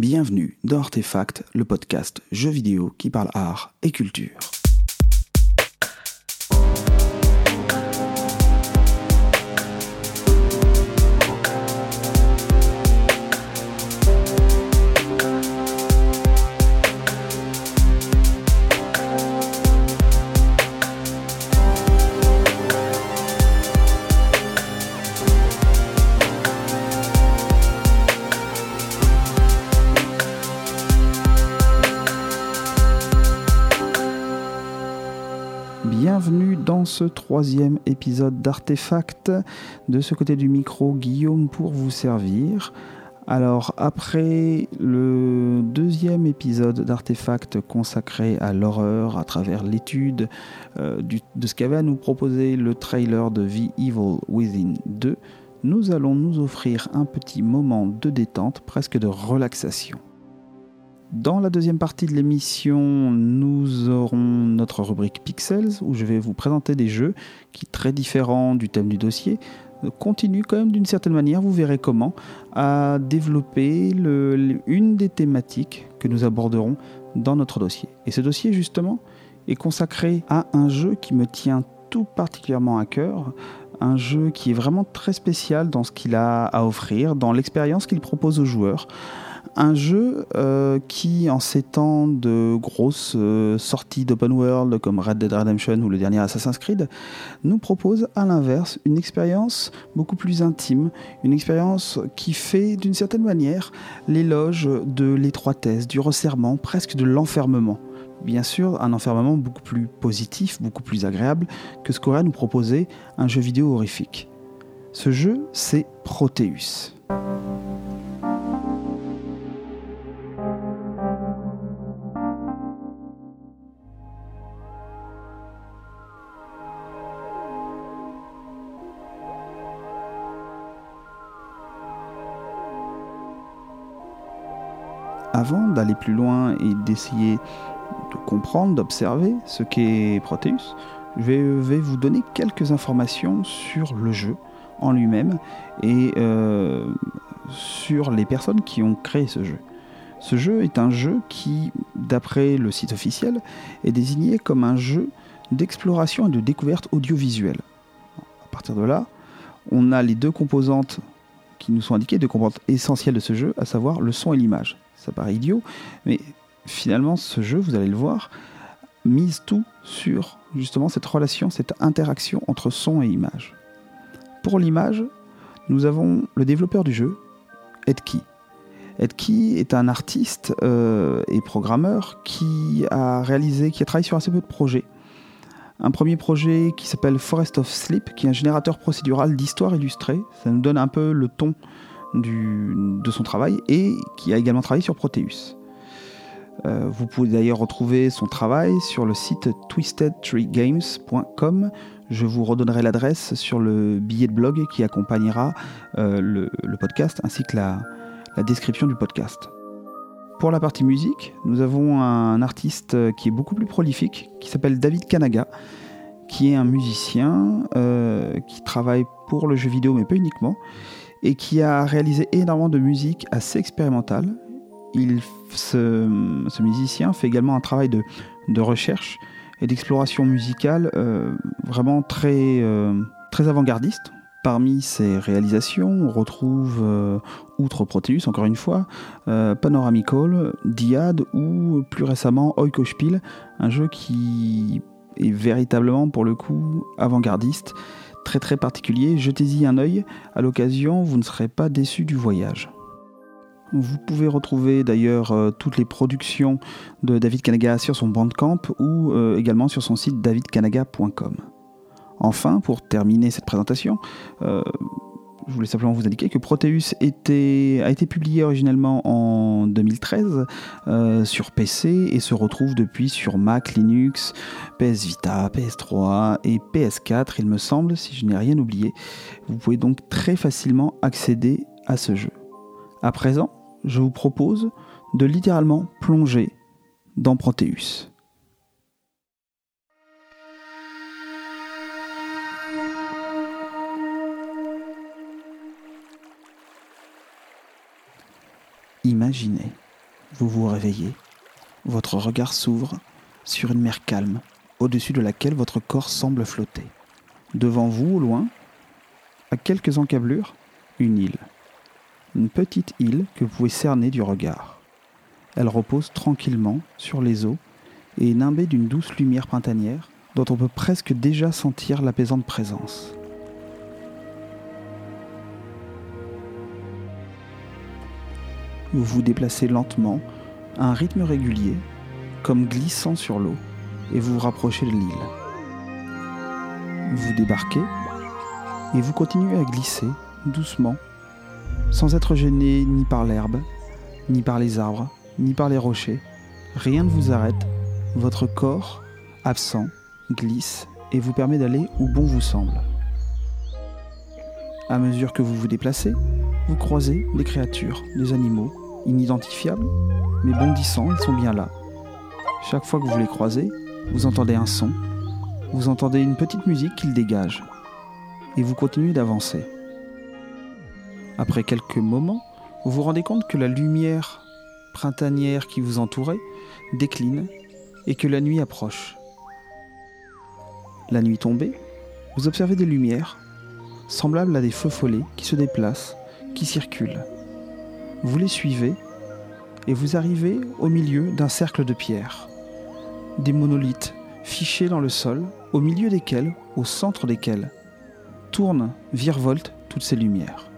Bienvenue dans Artefact, le podcast jeux vidéo qui parle art et culture. Bienvenue dans ce 3e épisode d'Artefact. De ce côté du micro, Guillaume pour vous servir. Alors, après le 2e épisode d'Artefact consacré à l'horreur à travers l'étude de ce qu'avait à nous proposer le trailer de The Evil Within 2, nous allons nous offrir un petit moment de détente, presque de relaxation. Dans la 2e partie de l'émission, nous aurons notre rubrique Pixels, où je vais vous présenter des jeux qui, très différents du thème du dossier, continuent quand même d'une certaine manière, vous verrez comment, à développer une des thématiques que nous aborderons dans notre dossier. Et ce dossier, justement, est consacré à un jeu qui me tient tout particulièrement à cœur, un jeu qui est vraiment très spécial dans ce qu'il a à offrir, dans l'expérience qu'il propose aux joueurs. Un jeu qui, en ces temps de grosses sorties d'open world comme Red Dead Redemption ou le dernier Assassin's Creed, nous propose à l'inverse une expérience beaucoup plus intime, une expérience qui fait d'une certaine manière l'éloge de l'étroitesse, du resserrement, presque de l'enfermement. Bien sûr, un enfermement beaucoup plus positif, beaucoup plus agréable que ce qu'aurait à nous proposer un jeu vidéo horrifique. Ce jeu, c'est Proteus. Avant d'aller plus loin et d'essayer de comprendre, d'observer ce qu'est Proteus, je vais vous donner quelques informations sur le jeu en lui-même et sur les personnes qui ont créé ce jeu. Ce jeu est un jeu qui, d'après le site officiel, est désigné comme un jeu d'exploration et de découverte audiovisuelle. À partir de là, on a les deux composantes qui nous sont indiquées, deux composantes essentielles de ce jeu, à savoir le son et l'image. Ça paraît idiot, mais finalement ce jeu, vous allez le voir, mise tout sur justement cette relation, cette interaction entre son et image. Pour l'image, nous avons le développeur du jeu, Edki. Edki est un artiste et programmeur qui a travaillé sur assez peu de projets. Un premier projet qui s'appelle Forest of Sleep, qui est un générateur procédural d'histoire illustrée. Ça nous donne un peu le ton de son travail, et qui a également travaillé sur Proteus. Vous pouvez d'ailleurs retrouver son travail sur le site twistedtreegames.com. Je vous redonnerai l'adresse sur le billet de blog qui accompagnera le podcast, ainsi que la description du podcast. Pour la partie musique, nous avons un artiste qui est beaucoup plus prolifique, qui s'appelle David Kanaga, qui est un musicien qui travaille pour le jeu vidéo, mais pas uniquement, et qui a réalisé énormément de musique assez expérimentale. Ce musicien fait également un travail de recherche et d'exploration musicale vraiment très avant-gardiste. Parmi ses réalisations, on retrouve, outre Proteus encore une fois, Panoramical, Dyad ou plus récemment Oikospiel, un jeu qui est véritablement pour le coup avant-gardiste, très très particulier. Jetez-y un œil, à l'occasion vous ne serez pas déçus du voyage. Vous pouvez retrouver d'ailleurs toutes les productions de David Kanaga sur son Bandcamp ou également sur son site davidkanaga.com. Enfin, pour terminer cette présentation, je voulais simplement vous indiquer que Proteus a été publié originellement en 2013 sur PC et se retrouve depuis sur Mac, Linux, PS Vita, PS3 et PS4, il me semble, si je n'ai rien oublié. Vous pouvez donc très facilement accéder à ce jeu. À présent, je vous propose de littéralement plonger dans Proteus. Imaginez Vous vous réveillez. Votre regard s'ouvre sur une mer calme, au-dessus de laquelle votre corps semble flotter. Devant vous, au loin, à quelques encablures, une île. Une petite île que vous pouvez cerner du regard. Elle repose tranquillement sur les eaux et est nimbée d'une douce lumière printanière dont on peut presque déjà sentir l'apaisante présence. Vous vous déplacez lentement, à un rythme régulier, comme glissant sur l'eau, et vous vous rapprochez de l'île. Vous débarquez et vous continuez à glisser doucement, sans être gêné ni par l'herbe, ni par les arbres, ni par les rochers. Rien ne vous arrête, votre corps, absent, glisse et vous permet d'aller où bon vous semble. À mesure que vous vous déplacez, vous croisez des créatures, des animaux, inidentifiables, mais bondissants, ils sont bien là. Chaque fois que vous les croisez, vous entendez un son, vous entendez une petite musique qu'ils dégagent, et vous continuez d'avancer. Après quelques moments, vous vous rendez compte que la lumière printanière qui vous entourait décline et que la nuit approche. La nuit tombée, vous observez des lumières, semblables à des feux follets qui se déplacent, qui circulent. Vous les suivez et vous arrivez au milieu d'un cercle de pierres. Des monolithes fichés dans le sol, au milieu desquels, au centre desquels, tournent, virevoltent toutes ces lumières.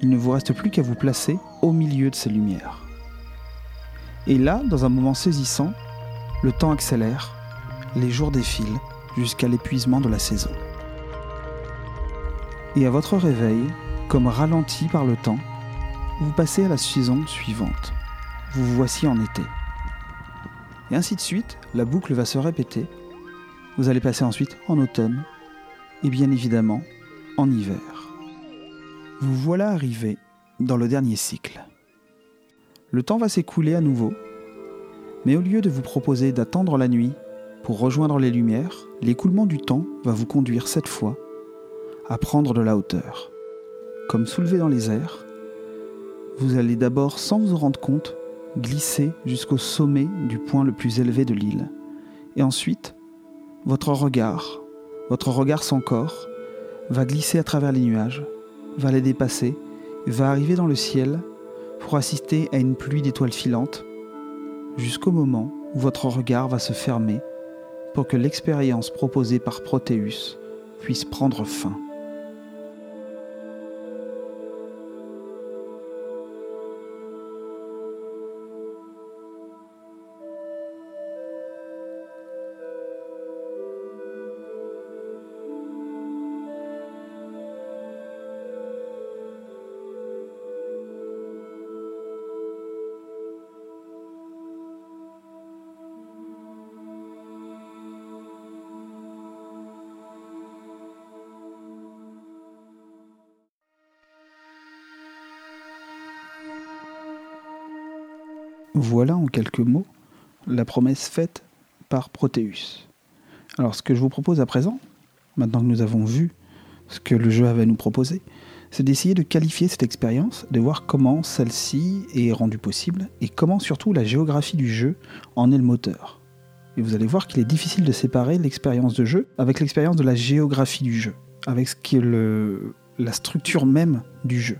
Il ne vous reste plus qu'à vous placer au milieu de ces lumières. Et là, dans un moment saisissant, le temps accélère, les jours défilent jusqu'à l'épuisement de la saison. Et à votre réveil, comme ralenti par le temps, vous passez à la saison suivante. Vous vous voici en été. Et ainsi de suite, la boucle va se répéter. Vous allez passer ensuite en automne et bien évidemment en hiver. Vous voilà arrivé dans le dernier cycle. Le temps va s'écouler à nouveau, mais au lieu de vous proposer d'attendre la nuit pour rejoindre les lumières, l'écoulement du temps va vous conduire cette fois à prendre de la hauteur. Comme soulevé dans les airs, vous allez d'abord, sans vous en rendre compte, glisser jusqu'au sommet du point le plus élevé de l'île. Et ensuite, votre regard sans corps, va glisser à travers les nuages, va les dépasser, va arriver dans le ciel pour assister à une pluie d'étoiles filantes, jusqu'au moment où votre regard va se fermer pour que l'expérience proposée par Proteus puisse prendre fin. Voilà en quelques mots la promesse faite par Proteus. Alors ce que je vous propose à présent, maintenant que nous avons vu ce que le jeu avait nous proposer, c'est d'essayer de qualifier cette expérience, de voir comment celle-ci est rendue possible et comment surtout la géographie du jeu en est le moteur. Et vous allez voir qu'il est difficile de séparer l'expérience de jeu avec l'expérience de la géographie du jeu, avec ce qui est la structure même du jeu.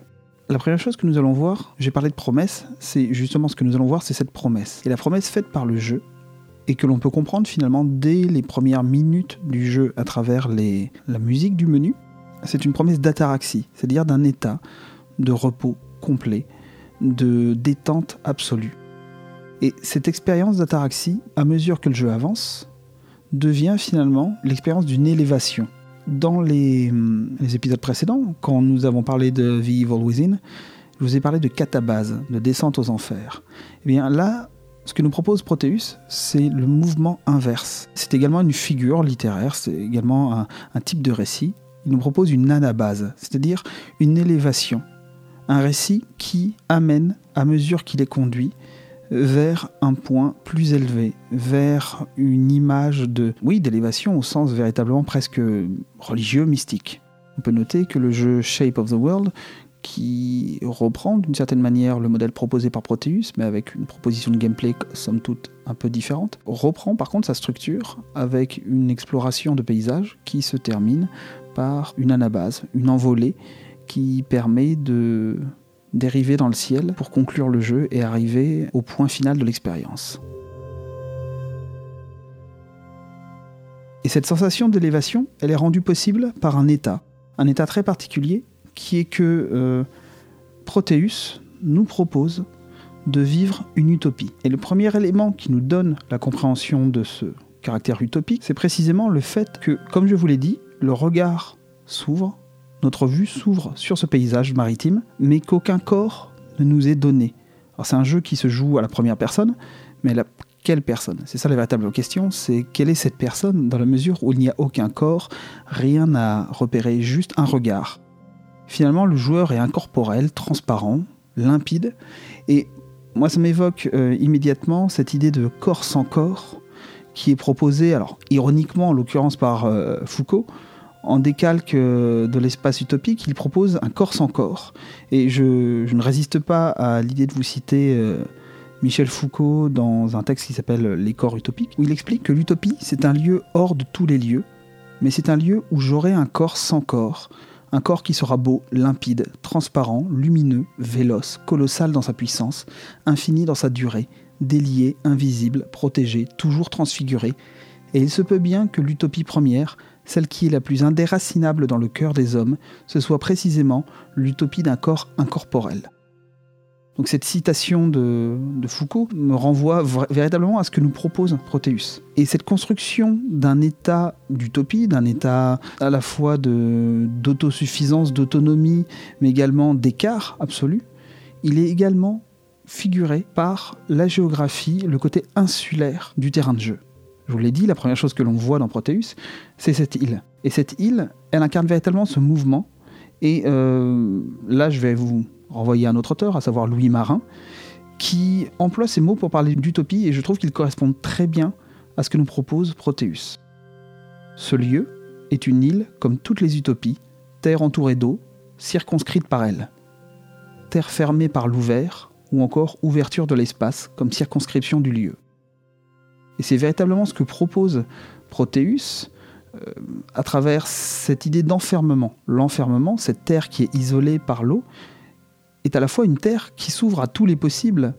La première chose que nous allons voir, j'ai parlé de promesse, c'est justement ce que nous allons voir, c'est cette promesse. Et la promesse faite par le jeu, et que l'on peut comprendre finalement dès les premières minutes du jeu à travers la musique du menu, c'est une promesse d'ataraxie, c'est-à-dire d'un état de repos complet, de détente absolue. Et cette expérience d'ataraxie, à mesure que le jeu avance, devient finalement l'expérience d'une élévation. Dans les épisodes précédents, quand nous avons parlé de The Evil Within, je vous ai parlé de catabase, de descente aux enfers. Et bien là, ce que nous propose Proteus, c'est le mouvement inverse. C'est également une figure littéraire, c'est également un type de récit. Il nous propose une anabase, c'est-à-dire une élévation. Un récit qui amène, à mesure qu'il est conduit, vers un point plus élevé, vers une image d'élévation au sens véritablement presque religieux, mystique. On peut noter que le jeu Shape of the World, qui reprend d'une certaine manière le modèle proposé par Proteus, mais avec une proposition de gameplay somme toute un peu différente, reprend par contre sa structure avec une exploration de paysages qui se termine par une anabase, une envolée qui permet de dériver dans le ciel pour conclure le jeu et arriver au point final de l'expérience. Et cette sensation d'élévation, elle est rendue possible par un état très particulier qui est que Proteus nous propose de vivre une utopie. Et le premier élément qui nous donne la compréhension de ce caractère utopique, c'est précisément le fait que, comme je vous l'ai dit, le regard s'ouvre, notre vue s'ouvre sur ce paysage maritime, mais qu'aucun corps ne nous est donné. Alors c'est un jeu qui se joue à la première personne, mais quelle personne ? C'est ça la véritable question, c'est quelle est cette personne dans la mesure où il n'y a aucun corps, rien à repérer, juste un regard. Finalement, le joueur est incorporel, transparent, limpide, et moi ça m'évoque immédiatement cette idée de corps sans corps qui est proposée, alors ironiquement en l'occurrence par Foucault, en décalque de l'espace utopique, il propose un corps sans corps. Et je ne résiste pas à l'idée de vous citer Michel Foucault dans un texte qui s'appelle « Les corps utopiques », où il explique que l'utopie, c'est un lieu hors de tous les lieux, mais c'est un lieu où j'aurai un corps sans corps. Un corps qui sera beau, limpide, transparent, lumineux, véloce, colossal dans sa puissance, infini dans sa durée, délié, invisible, protégé, toujours transfiguré. Et il se peut bien que l'utopie première, celle qui est la plus indéracinable dans le cœur des hommes, ce soit précisément l'utopie d'un corps incorporel. Donc cette citation de Foucault me renvoie véritablement à ce que nous propose Proteus. Et cette construction d'un état d'utopie, d'un état à la fois d'autosuffisance, d'autonomie, mais également d'écart absolu, il est également figuré par la géographie, le côté insulaire du terrain de jeu. Je vous l'ai dit, la première chose que l'on voit dans Proteus, c'est cette île. Et cette île, elle incarne véritablement ce mouvement. Et là, je vais vous renvoyer à un autre auteur, à savoir Louis Marin, qui emploie ces mots pour parler d'utopie, et je trouve qu'ils correspondent très bien à ce que nous propose Proteus. Ce lieu est une île comme toutes les utopies, terre entourée d'eau, circonscrite par elle. Terre fermée par l'ouvert, ou encore ouverture de l'espace comme circonscription du lieu. Et c'est véritablement ce que propose Proteus à travers cette idée d'enfermement. L'enfermement, cette terre qui est isolée par l'eau, est à la fois une terre qui s'ouvre à tous les possibles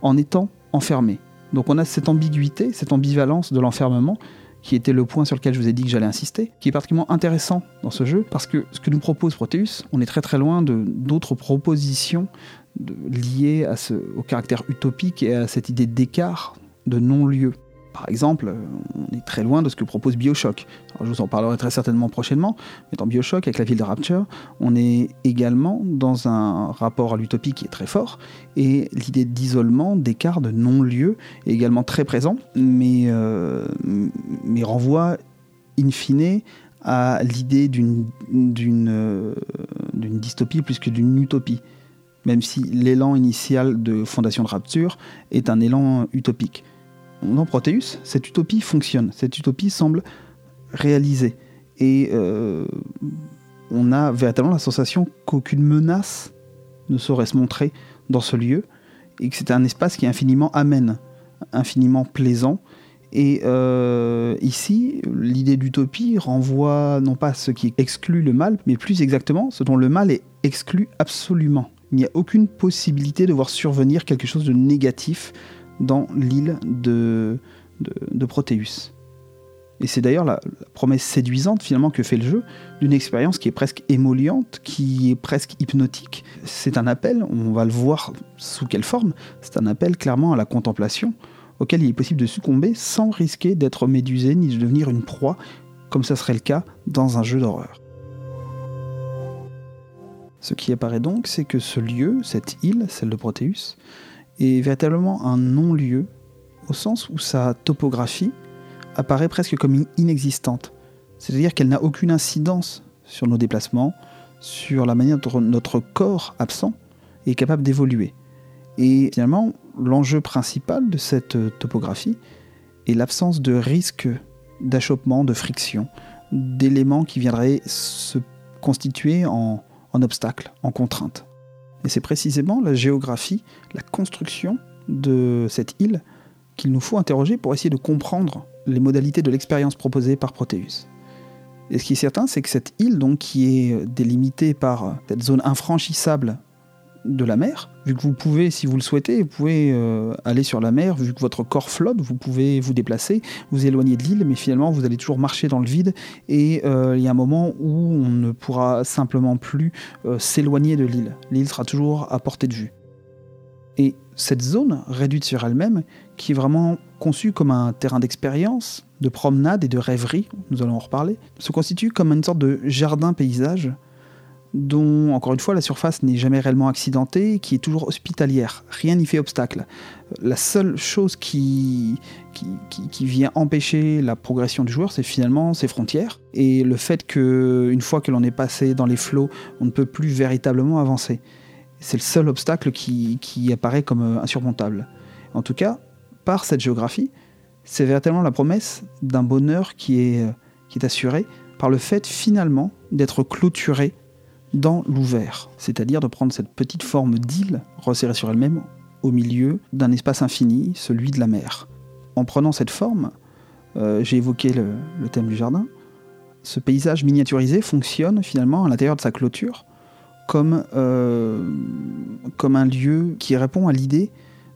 en étant enfermée. Donc on a cette ambiguïté, cette ambivalence de l'enfermement, qui était le point sur lequel je vous ai dit que j'allais insister, qui est particulièrement intéressant dans ce jeu, parce que ce que nous propose Proteus, on est très très loin d'autres propositions liées au caractère utopique et à cette idée d'écart, de non-lieu. Par exemple, on est très loin de ce que propose BioShock. Alors, je vous en parlerai très certainement prochainement, mais dans BioShock, avec la ville de Rapture, on est également dans un rapport à l'utopie qui est très fort, et l'idée d'isolement, d'écart, de non-lieu est également très présent, mais renvoie in fine à l'idée d'une dystopie plus que d'une utopie, même si l'élan initial de Fondation de Rapture est un élan utopique. Dans Proteus, cette utopie fonctionne, cette utopie semble réalisée. Et on a véritablement la sensation qu'aucune menace ne saurait se montrer dans ce lieu, et que c'est un espace qui est infiniment amène, infiniment plaisant. Et ici, l'idée d'utopie renvoie non pas à ce qui exclut le mal, mais plus exactement ce dont le mal est exclu absolument. Il n'y a aucune possibilité de voir survenir quelque chose de négatif dans l'île de Proteus. Et c'est d'ailleurs la promesse séduisante finalement que fait le jeu, d'une expérience qui est presque émolliente, qui est presque hypnotique. C'est un appel, on va le voir sous quelle forme, c'est un appel clairement à la contemplation, auquel il est possible de succomber sans risquer d'être médusé ni de devenir une proie, comme ça serait le cas dans un jeu d'horreur. Ce qui apparaît donc, c'est que ce lieu, cette île, celle de Proteus, est véritablement un non-lieu, au sens où sa topographie apparaît presque comme inexistante. C'est-à-dire qu'elle n'a aucune incidence sur nos déplacements, sur la manière dont notre corps absent est capable d'évoluer. Et finalement, l'enjeu principal de cette topographie est l'absence de risque d'achoppement, de friction, d'éléments qui viendraient se constituer en en obstacles, en contraintes. Et c'est précisément la géographie, la construction de cette île qu'il nous faut interroger pour essayer de comprendre les modalités de l'expérience proposée par Proteus. Et ce qui est certain, c'est que cette île, donc, qui est délimitée par cette zone infranchissable de la mer, vu que vous pouvez, si vous le souhaitez, vous pouvez aller sur la mer, vu que votre corps flotte, vous pouvez vous déplacer, vous éloigner de l'île, mais finalement vous allez toujours marcher dans le vide, et il y a un moment où on ne pourra simplement plus s'éloigner de l'île. L'île sera toujours à portée de vue. Et cette zone réduite sur elle-même, qui est vraiment conçue comme un terrain d'expérience, de promenade et de rêverie, nous allons en reparler, se constitue comme une sorte de jardin-paysage dont, encore une fois, la surface n'est jamais réellement accidentée, qui est toujours hospitalière. Rien n'y fait obstacle. La seule chose qui vient empêcher la progression du joueur, c'est finalement ses frontières et le fait qu'une fois que l'on est passé dans les flots, on ne peut plus véritablement avancer. C'est le seul obstacle qui apparaît comme insurmontable. En tout cas, par cette géographie, c'est véritablement la promesse d'un bonheur qui est assuré par le fait, finalement, d'être clôturé dans l'ouvert. C'est-à-dire de prendre cette petite forme d'île resserrée sur elle-même au milieu d'un espace infini, celui de la mer. En prenant cette forme, j'ai évoqué le thème du jardin, ce paysage miniaturisé fonctionne finalement à l'intérieur de sa clôture comme un lieu qui répond à l'idée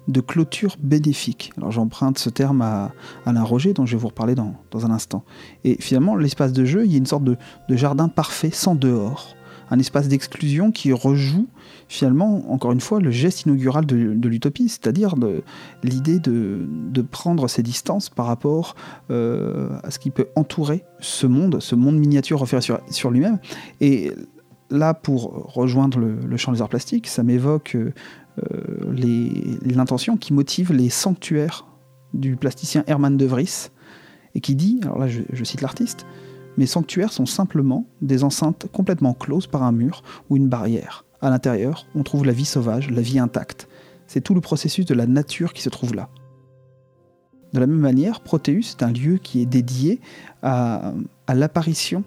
de clôture bénéfique. Alors j'emprunte ce terme à Alain Roger, dont je vais vous reparler dans un instant. Et finalement, l'espace de jeu, il y a une sorte de jardin parfait, sans dehors. Un espace d'exclusion qui rejoue, finalement, encore une fois, le geste inaugural de l'utopie, c'est-à-dire l'idée de prendre ses distances par rapport à ce qui peut entourer ce monde miniature refermé sur lui-même. Et là, pour rejoindre le champ des arts plastiques, ça m'évoque l'intention qui motive les sanctuaires du plasticien Herman de Vries, et qui dit, alors là je cite l'artiste, « Mes sanctuaires sont simplement des enceintes complètement closes par un mur ou une barrière. À l'intérieur, on trouve la vie sauvage, la vie intacte. C'est tout le processus de la nature qui se trouve là. » De la même manière, Proteus est un lieu qui est dédié à l'apparition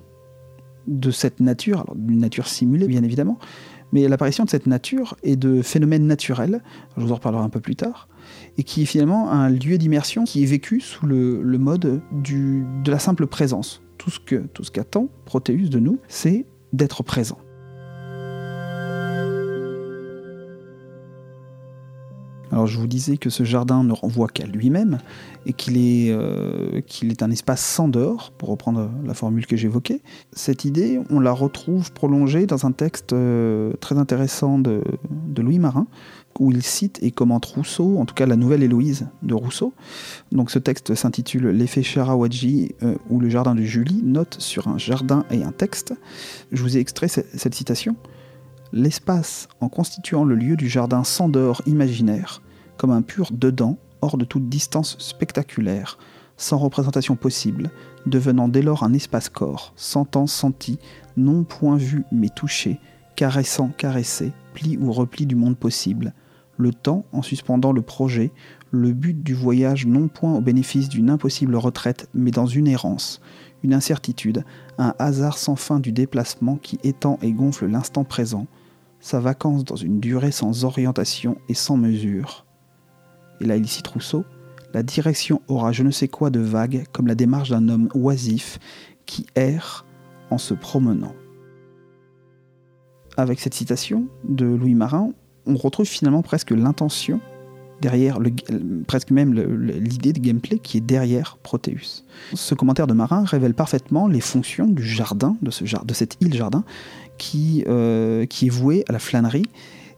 de cette nature, alors d'une nature simulée bien évidemment, mais l'apparition de cette nature et de phénomènes naturels, je vous en reparlerai un peu plus tard, et qui est finalement un lieu d'immersion qui est vécu sous le mode de la simple présence. Tout ce qu'attend Proteus de nous, c'est d'être présent. Alors je vous disais que ce jardin ne renvoie qu'à lui-même et qu'il est un espace sans dehors, pour reprendre la formule que j'évoquais. Cette idée, on la retrouve prolongée dans un texte très intéressant de Louis Marin, où il cite et commente Rousseau, en tout cas la Nouvelle Héloïse de Rousseau. Donc ce texte s'intitule « L'effet Sharawagi ou le jardin de Julie, note sur un jardin et un texte ». Je vous ai extrait cette citation. « L'espace, en constituant le lieu du jardin sans dehors imaginaire, comme un pur dedans, hors de toute distance spectaculaire, sans représentation possible, devenant dès lors un espace-corps, sans temps senti, non point vu mais touché, caressant caressé, pli ou repli du monde possible, le temps en suspendant le projet, le but du voyage non point au bénéfice d'une impossible retraite mais dans une errance, une incertitude, un hasard sans fin du déplacement qui étend et gonfle l'instant présent, sa vacance dans une durée sans orientation et sans mesure. » Et là il cite Rousseau, « La direction aura je ne sais quoi de vague comme la démarche d'un homme oisif qui erre en se promenant. » Avec cette citation de Louis Marin, on retrouve finalement presque l'intention derrière, l'idée de gameplay qui est derrière Proteus. Ce commentaire de Marin révèle parfaitement les fonctions du jardin, de cette île-jardin, qui est vouée à la flânerie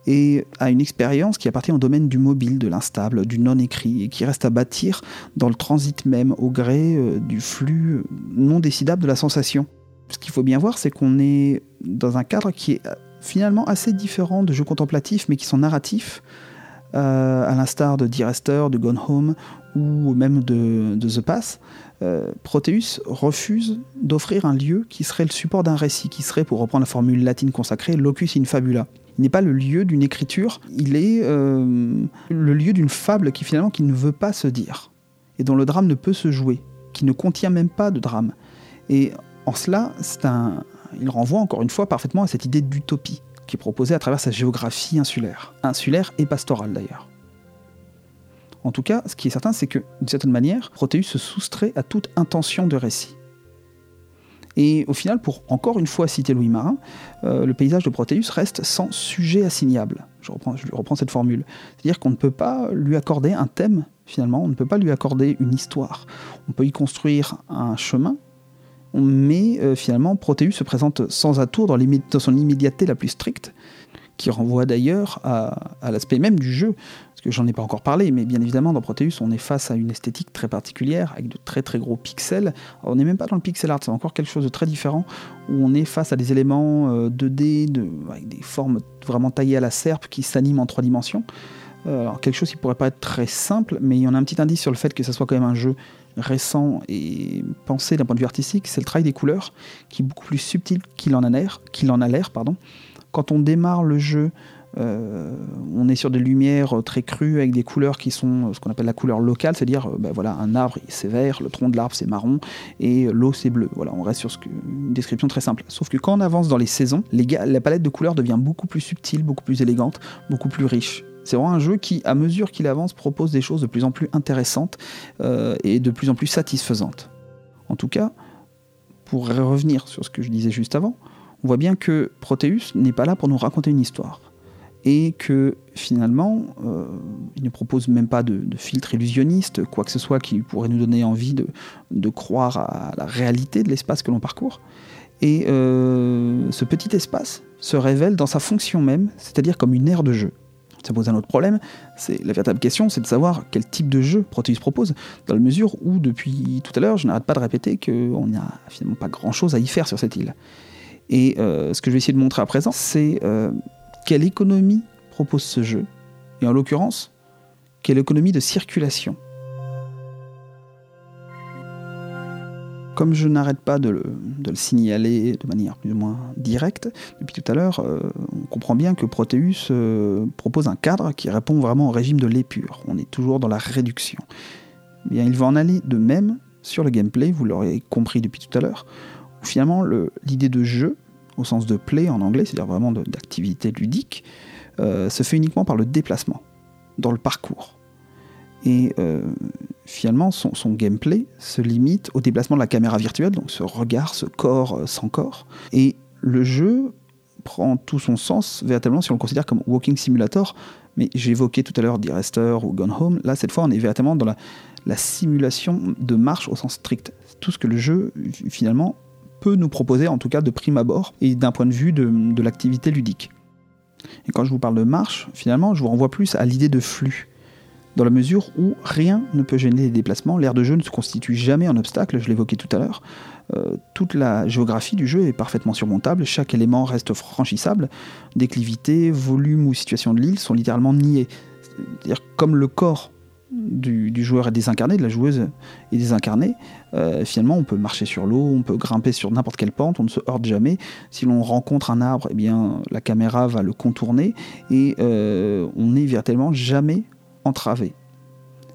et à une expérience qui appartient au domaine du mobile, de l'instable, du non-écrit, et qui reste à bâtir dans le transit même, au gré du flux non décidable de la sensation. Ce qu'il faut bien voir, c'est qu'on est dans un cadre qui est finalement assez différent de jeux contemplatifs, mais qui sont narratifs, à l'instar de Dear Esther, de Gone Home ou même de The Pass. Proteus refuse d'offrir un lieu qui serait le support d'un récit, qui serait, pour reprendre la formule latine consacrée, locus in fabula. Il n'est pas le lieu d'une écriture, il est le lieu d'une fable qui ne veut pas se dire, et dont le drame ne peut se jouer, qui ne contient même pas de drame. Et en cela, c'est un il renvoie encore une fois parfaitement à cette idée d'utopie qui est proposée à travers sa géographie insulaire. Insulaire et pastorale d'ailleurs. En tout cas, ce qui est certain, c'est que, d'une certaine manière, Proteus se soustrait à toute intention de récit. Et au final, pour encore une fois citer Louis Marin, le paysage de Proteus reste sans sujet assignable. Je reprends cette formule. C'est-à-dire qu'on ne peut pas lui accorder un thème, finalement, on ne peut pas lui accorder une histoire. On peut y construire un chemin, mais finalement, Proteus se présente sans atour dans son immédiateté la plus stricte, qui renvoie d'ailleurs à l'aspect même du jeu, parce que j'en ai pas encore parlé, mais bien évidemment dans Proteus on est face à une esthétique très particulière, avec de très très gros pixels. Alors, on n'est même pas dans le pixel art, c'est encore quelque chose de très différent, où on est face à des éléments 2D, avec des formes vraiment taillées à la serpe qui s'animent en 3 dimensions. Alors, quelque chose qui pourrait paraître très simple, mais il y en a un petit indice sur le fait que ça soit quand même un jeu récent et pensé d'un point de vue artistique, c'est le travail des couleurs, qui est beaucoup plus subtil qu'il en a l'air. Quand on démarre le jeu, on est sur des lumières très crues avec des couleurs qui sont ce qu'on appelle la couleur locale, c'est-à-dire un arbre c'est vert, le tronc de l'arbre c'est marron et l'eau c'est bleu. Voilà, on reste sur une description très simple. Sauf que quand on avance dans les saisons, la palette de couleurs devient beaucoup plus subtile, beaucoup plus élégante, beaucoup plus riche. C'est vraiment un jeu qui, à mesure qu'il avance, propose des choses de plus en plus intéressantes et de plus en plus satisfaisantes. En tout cas, pour revenir sur ce que je disais juste avant, on voit bien que Proteus n'est pas là pour nous raconter une histoire. Et que finalement, il ne propose même pas de filtre illusionniste, quoi que ce soit qui pourrait nous donner envie de croire à la réalité de l'espace que l'on parcourt. Et ce petit espace se révèle dans sa fonction même, c'est-à-dire comme une aire de jeu. Ça pose un autre problème, la véritable question c'est de savoir quel type de jeu Proteus propose, dans la mesure où depuis tout à l'heure, je n'arrête pas de répéter qu'on n'a finalement pas grand chose à y faire sur cette île. Et ce que je vais essayer de montrer à présent, c'est quelle économie propose ce jeu, et en l'occurrence, quelle économie de circulation. Comme je n'arrête pas de le signaler de manière plus ou moins directe, depuis tout à l'heure, on comprend bien que Proteus propose un cadre qui répond vraiment au régime de l'épure. On est toujours dans la réduction. Et bien, il va en aller de même sur le gameplay, vous l'aurez compris depuis tout à l'heure. Finalement, l'idée de jeu, au sens de play en anglais, c'est-à-dire vraiment d'activité ludique, se fait uniquement par le déplacement, dans le parcours. Et finalement, son gameplay se limite au déplacement de la caméra virtuelle, donc ce regard, ce corps sans corps. Et le jeu prend tout son sens, véritablement, si on le considère comme walking simulator. Mais j'évoquais tout à l'heure Die Rester ou Gone Home. Là, cette fois, on est véritablement dans la simulation de marche au sens strict. C'est tout ce que le jeu, finalement, peut nous proposer, en tout cas de prime abord, et d'un point de vue de l'activité ludique. Et quand je vous parle de marche, finalement, je vous renvoie plus à l'idée de flux, dans la mesure où rien ne peut gêner les déplacements, l'aire de jeu ne se constitue jamais en obstacle, je l'évoquais tout à l'heure, toute la géographie du jeu est parfaitement surmontable, chaque élément reste franchissable, déclivité, volume ou situation de l'île sont littéralement niés, c'est-à-dire comme le corps du joueur est désincarné, de la joueuse est désincarnée, finalement on peut marcher sur l'eau, on peut grimper sur n'importe quelle pente, on ne se heurte jamais. Si l'on rencontre un arbre, eh bien, la caméra va le contourner et on n'est véritablement jamais entravé.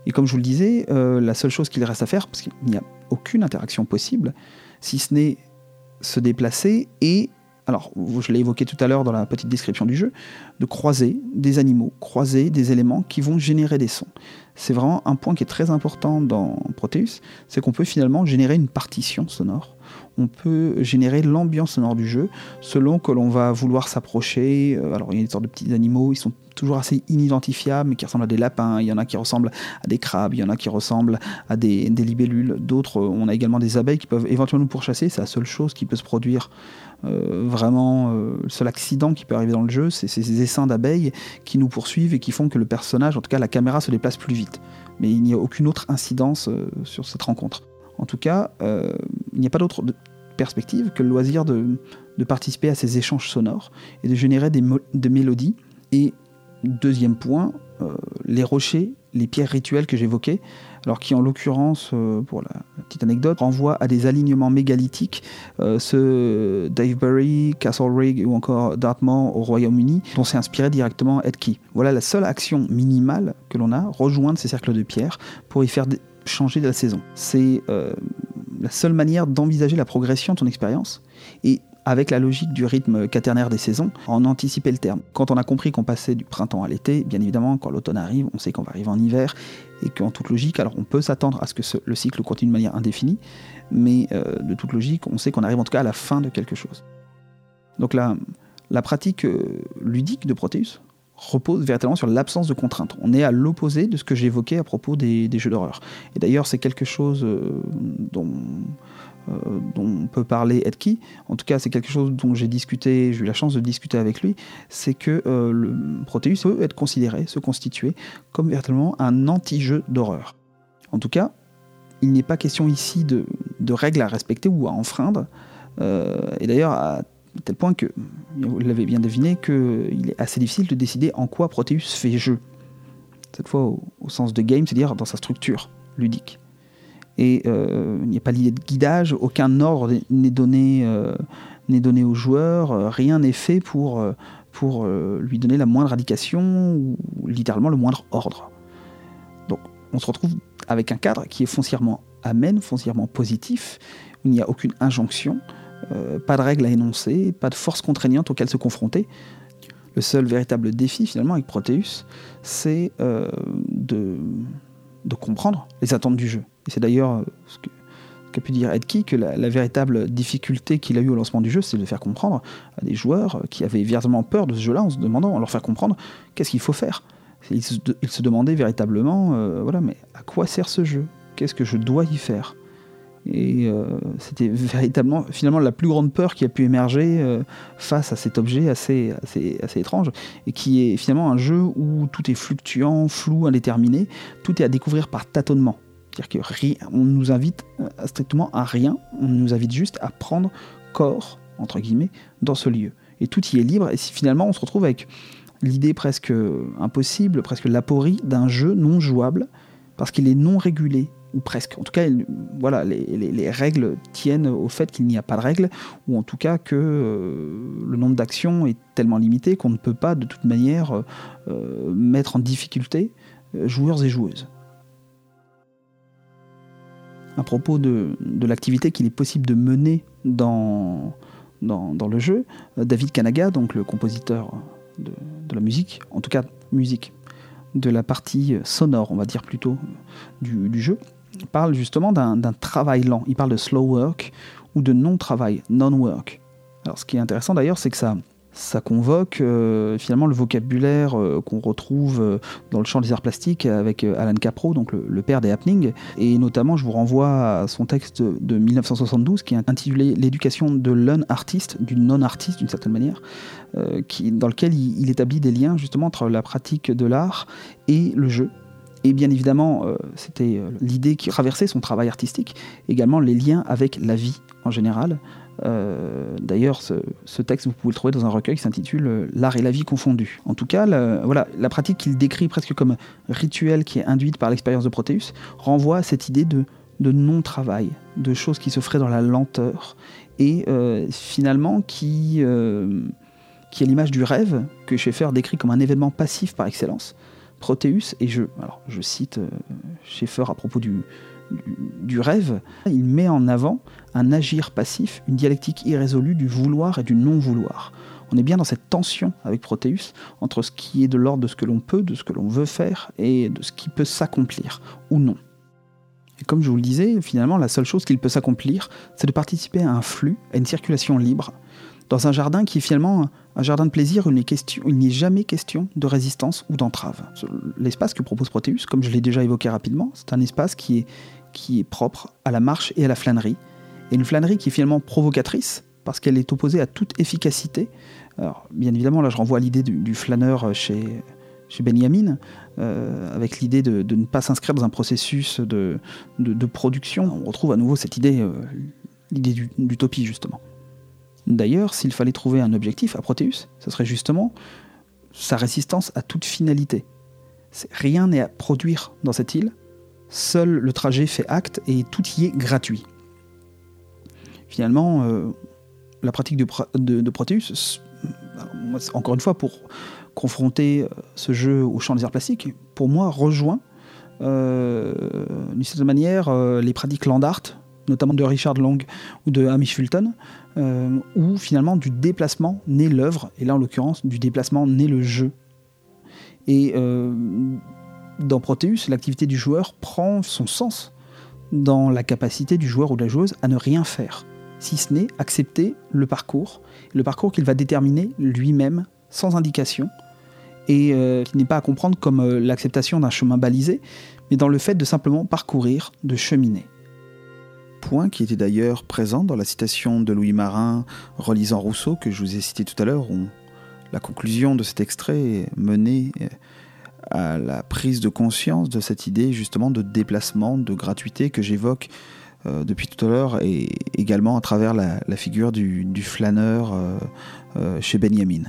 Et comme je vous le disais, la seule chose qu'il reste à faire, parce qu'il n'y a aucune interaction possible, si ce n'est se déplacer et, alors je l'ai évoqué tout à l'heure dans la petite description du jeu, de croiser des animaux, croiser des éléments qui vont générer des sons. C'est vraiment un point qui est très important dans Proteus, c'est qu'on peut finalement générer une partition sonore. On peut générer l'ambiance sonore du jeu selon que l'on va vouloir s'approcher. Alors il y a des sortes de petits animaux, ils sont toujours assez inidentifiables, mais qui ressemblent à des lapins. Il y en a qui ressemblent à des crabes, il y en a qui ressemblent à des libellules. D'autres, on a également des abeilles qui peuvent éventuellement nous pourchasser. C'est la seule chose qui peut se produire, vraiment, le seul accident qui peut arriver dans le jeu, c'est ces essaims d'abeilles qui nous poursuivent et qui font que le personnage, en tout cas la caméra, se déplace plus vite. Mais il n'y a aucune autre incidence sur cette rencontre. En tout cas, il n'y a pas d'autre perspective que le loisir de participer à ces échanges sonores et de générer des mélodies. Et deuxième point, les rochers, les pierres rituelles que j'évoquais, alors qui en l'occurrence, pour la petite anecdote, renvoient à des alignements mégalithiques, ceux d'Avebury, Castlereagh ou encore Dartmoor au Royaume-Uni, dont s'est inspiré directement Headkey. Voilà la seule action minimale que l'on a, rejoindre ces cercles de pierre pour y faire changer de la saison. C'est la seule manière d'envisager la progression de ton expérience et avec la logique du rythme quaternaire des saisons, en anticiper le terme. Quand on a compris qu'on passait du printemps à l'été, bien évidemment, quand l'automne arrive, on sait qu'on va arriver en hiver, et qu'en toute logique, alors on peut s'attendre à ce que le cycle continue de manière indéfinie, mais de toute logique, on sait qu'on arrive en tout cas à la fin de quelque chose. Donc la pratique ludique de Proteus repose véritablement sur l'absence de contraintes. On est à l'opposé de ce que j'évoquais à propos des jeux d'horreur. Et d'ailleurs, c'est quelque chose dont peut parler Edki. En tout cas, c'est quelque chose dont j'ai eu la chance de discuter avec lui, c'est que le Proteus peut être considéré, se constituer, comme véritablement un anti-jeu d'horreur. En tout cas, il n'est pas question ici de règles à respecter ou à enfreindre. Et d'ailleurs, à tel point que, vous l'avez bien deviné, qu'il est assez difficile de décider en quoi Proteus fait jeu. Cette fois, au sens de game, c'est-à-dire dans sa structure ludique. Et il n'y a pas l'idée de guidage, aucun ordre n'est donné aux joueurs, rien n'est fait pour lui donner la moindre indication ou littéralement le moindre ordre. Donc on se retrouve avec un cadre qui est foncièrement amène, foncièrement positif, où il n'y a aucune injonction, pas de règles à énoncer, pas de force contraignante auxquelles se confronter. Le seul véritable défi finalement avec Proteus, c'est de comprendre les attentes du jeu. Et c'est d'ailleurs ce qu'a pu dire Edki, que la véritable difficulté qu'il a eue au lancement du jeu, c'est de faire comprendre à des joueurs qui avaient véritablement peur de ce jeu-là, en se demandant, en leur faire comprendre qu'est-ce qu'il faut faire. Ils se demandaient véritablement, mais à quoi sert ce jeu ? Qu'est-ce que je dois y faire ? Et c'était véritablement, finalement, la plus grande peur qui a pu émerger face à cet objet assez étrange, et qui est finalement un jeu où tout est fluctuant, flou, indéterminé, tout est à découvrir par tâtonnement. C'est-à-dire qu'on nous invite strictement à rien, on nous invite juste à prendre corps, entre guillemets, dans ce lieu. Et tout y est libre, et finalement on se retrouve avec l'idée presque impossible, presque l'aporie d'un jeu non jouable, parce qu'il est non régulé, ou presque. En tout cas, les règles tiennent au fait qu'il n'y a pas de règles, ou en tout cas que le nombre d'actions est tellement limité qu'on ne peut pas de toute manière mettre en difficulté joueurs et joueuses. À propos de l'activité qu'il est possible de mener dans le jeu, David Kanaga, donc le compositeur de la musique, en tout cas musique, de la partie sonore, on va dire plutôt, du jeu, parle justement d'un travail lent. Il parle de slow work ou de non-travail, non-work. Alors ce qui est intéressant d'ailleurs, c'est que ça convoque finalement le vocabulaire qu'on retrouve dans le champ des arts plastiques avec Alan Capro, donc le père des happenings, et notamment je vous renvoie à son texte de 1972 qui est intitulé « L'éducation de l'un-artiste », du non-artiste d'une certaine manière, dans lequel il établit des liens justement entre la pratique de l'art et le jeu. Et bien évidemment, c'était l'idée qui traversait son travail artistique, également les liens avec la vie en général. D'ailleurs, ce texte, vous pouvez le trouver dans un recueil qui s'intitule « L'art et la vie confondus ». En tout cas, la pratique qu'il décrit presque comme rituel qui est induite par l'expérience de Proteus renvoie à cette idée de non-travail, de choses qui se feraient dans la lenteur et finalement qui est l'image du rêve que Schaeffer décrit comme un événement passif par excellence. Proteus et jeu. Alors, je cite Schaeffer à propos du rêve, il met en avant un agir passif, une dialectique irrésolue du vouloir et du non-vouloir. On est bien dans cette tension avec Proteus entre ce qui est de l'ordre de ce que l'on peut, de ce que l'on veut faire et de ce qui peut s'accomplir ou non. Et comme je vous le disais, finalement, la seule chose qu'il peut s'accomplir, c'est de participer à un flux, à une circulation libre, dans un jardin qui est finalement un jardin de plaisir où il n'est jamais question de résistance ou d'entrave. L'espace que propose Proteus, comme je l'ai déjà évoqué rapidement, c'est un espace qui est propre à la marche et à la flânerie. Et une flânerie qui est finalement provocatrice, parce qu'elle est opposée à toute efficacité. Alors, bien évidemment, là je renvoie à l'idée du flâneur chez Benjamin, avec l'idée de ne pas s'inscrire dans un processus de production. On retrouve à nouveau cette idée, l'idée d'utopie justement. D'ailleurs, s'il fallait trouver un objectif à Proteus, ce serait justement sa résistance à toute finalité. Rien n'est à produire dans cette île, seul le trajet fait acte et tout y est gratuit. Finalement, la pratique de Proteus, encore une fois, pour confronter ce jeu au champ des arts plastiques, pour moi, rejoint d'une certaine manière les pratiques land art, notamment de Richard Long ou de Hamish Fulton, où finalement du déplacement naît l'œuvre, et là en l'occurrence du déplacement naît le jeu. Et dans Proteus, l'activité du joueur prend son sens dans la capacité du joueur ou de la joueuse à ne rien faire, si ce n'est accepter le parcours qu'il va déterminer lui-même, sans indication, et qui n'est pas à comprendre comme l'acceptation d'un chemin balisé, mais dans le fait de simplement parcourir, de cheminer. Point qui était d'ailleurs présent dans la citation de Louis Marin relisant Rousseau que je vous ai cité tout à l'heure, où la conclusion de cet extrait menait à la prise de conscience de cette idée justement de déplacement, de gratuité que j'évoque depuis tout à l'heure, et également à travers la figure du flâneur chez Benjamin.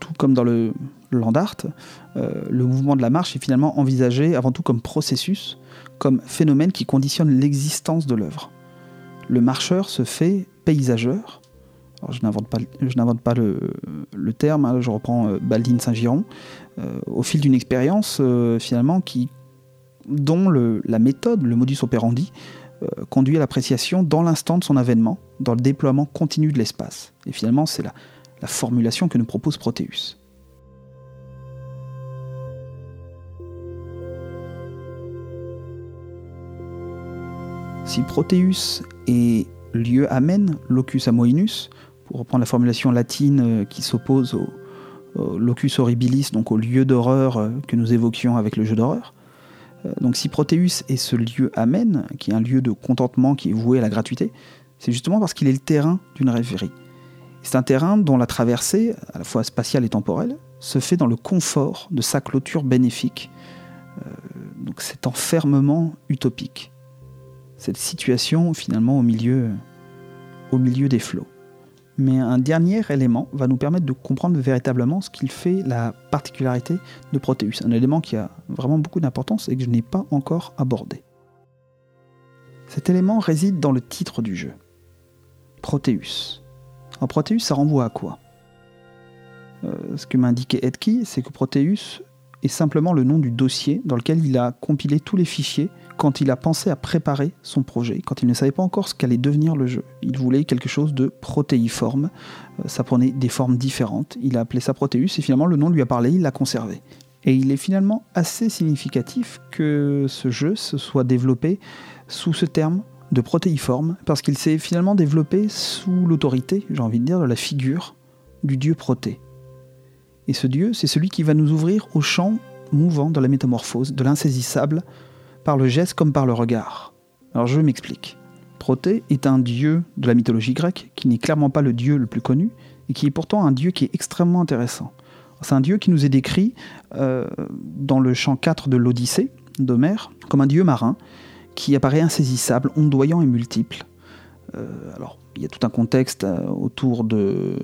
Tout comme dans le Land Art, le mouvement de la marche est finalement envisagé avant tout comme processus, comme phénomène qui conditionne l'existence de l'œuvre. Le marcheur se fait paysageur. Alors, je n'invente pas le terme, hein, je reprends Baldine Saint-Giron, au fil d'une expérience finalement dont la méthode, le modus operandi, conduit à l'appréciation dans l'instant de son avènement, dans le déploiement continu de l'espace. Et finalement, c'est la formulation que nous propose Proteus. Si Proteus est lieu amen, locus amoenus, pour reprendre la formulation latine qui s'oppose au locus horribilis, donc au lieu d'horreur que nous évoquions avec le jeu d'horreur. Donc si Proteus est ce lieu amen, qui est un lieu de contentement qui est voué à la gratuité, c'est justement parce qu'il est le terrain d'une rêverie. C'est un terrain dont la traversée, à la fois spatiale et temporelle, se fait dans le confort de sa clôture bénéfique, donc cet enfermement utopique, cette situation finalement au milieu des flots. Mais un dernier élément va nous permettre de comprendre véritablement ce qu'il fait la particularité de Proteus, un élément qui a vraiment beaucoup d'importance et que je n'ai pas encore abordé. Cet élément réside dans le titre du jeu, Proteus. En Proteus, ça renvoie à quoi ? Ce que m'a indiqué Edki, c'est que Proteus est simplement le nom du dossier dans lequel il a compilé tous les fichiers quand il a pensé à préparer son projet, quand il ne savait pas encore ce qu'allait devenir le jeu. Il voulait quelque chose de protéiforme, ça prenait des formes différentes, il a appelé ça Proteus et finalement le nom lui a parlé, il l'a conservé. Et il est finalement assez significatif que ce jeu se soit développé sous ce terme de protéiforme, parce qu'il s'est finalement développé sous l'autorité, j'ai envie de dire, de la figure du dieu Proté. Et ce dieu, c'est celui qui va nous ouvrir au champ mouvant de la métamorphose, de l'insaisissable, par le geste comme par le regard. Alors je m'explique. Proté est un dieu de la mythologie grecque, qui n'est clairement pas le dieu le plus connu, et qui est pourtant un dieu qui est extrêmement intéressant. C'est un dieu qui nous est décrit dans le chant 4 de l'Odyssée d'Homère, comme un dieu marin, qui apparaît insaisissable, ondoyant et multiple. Alors, il y a tout un contexte autour des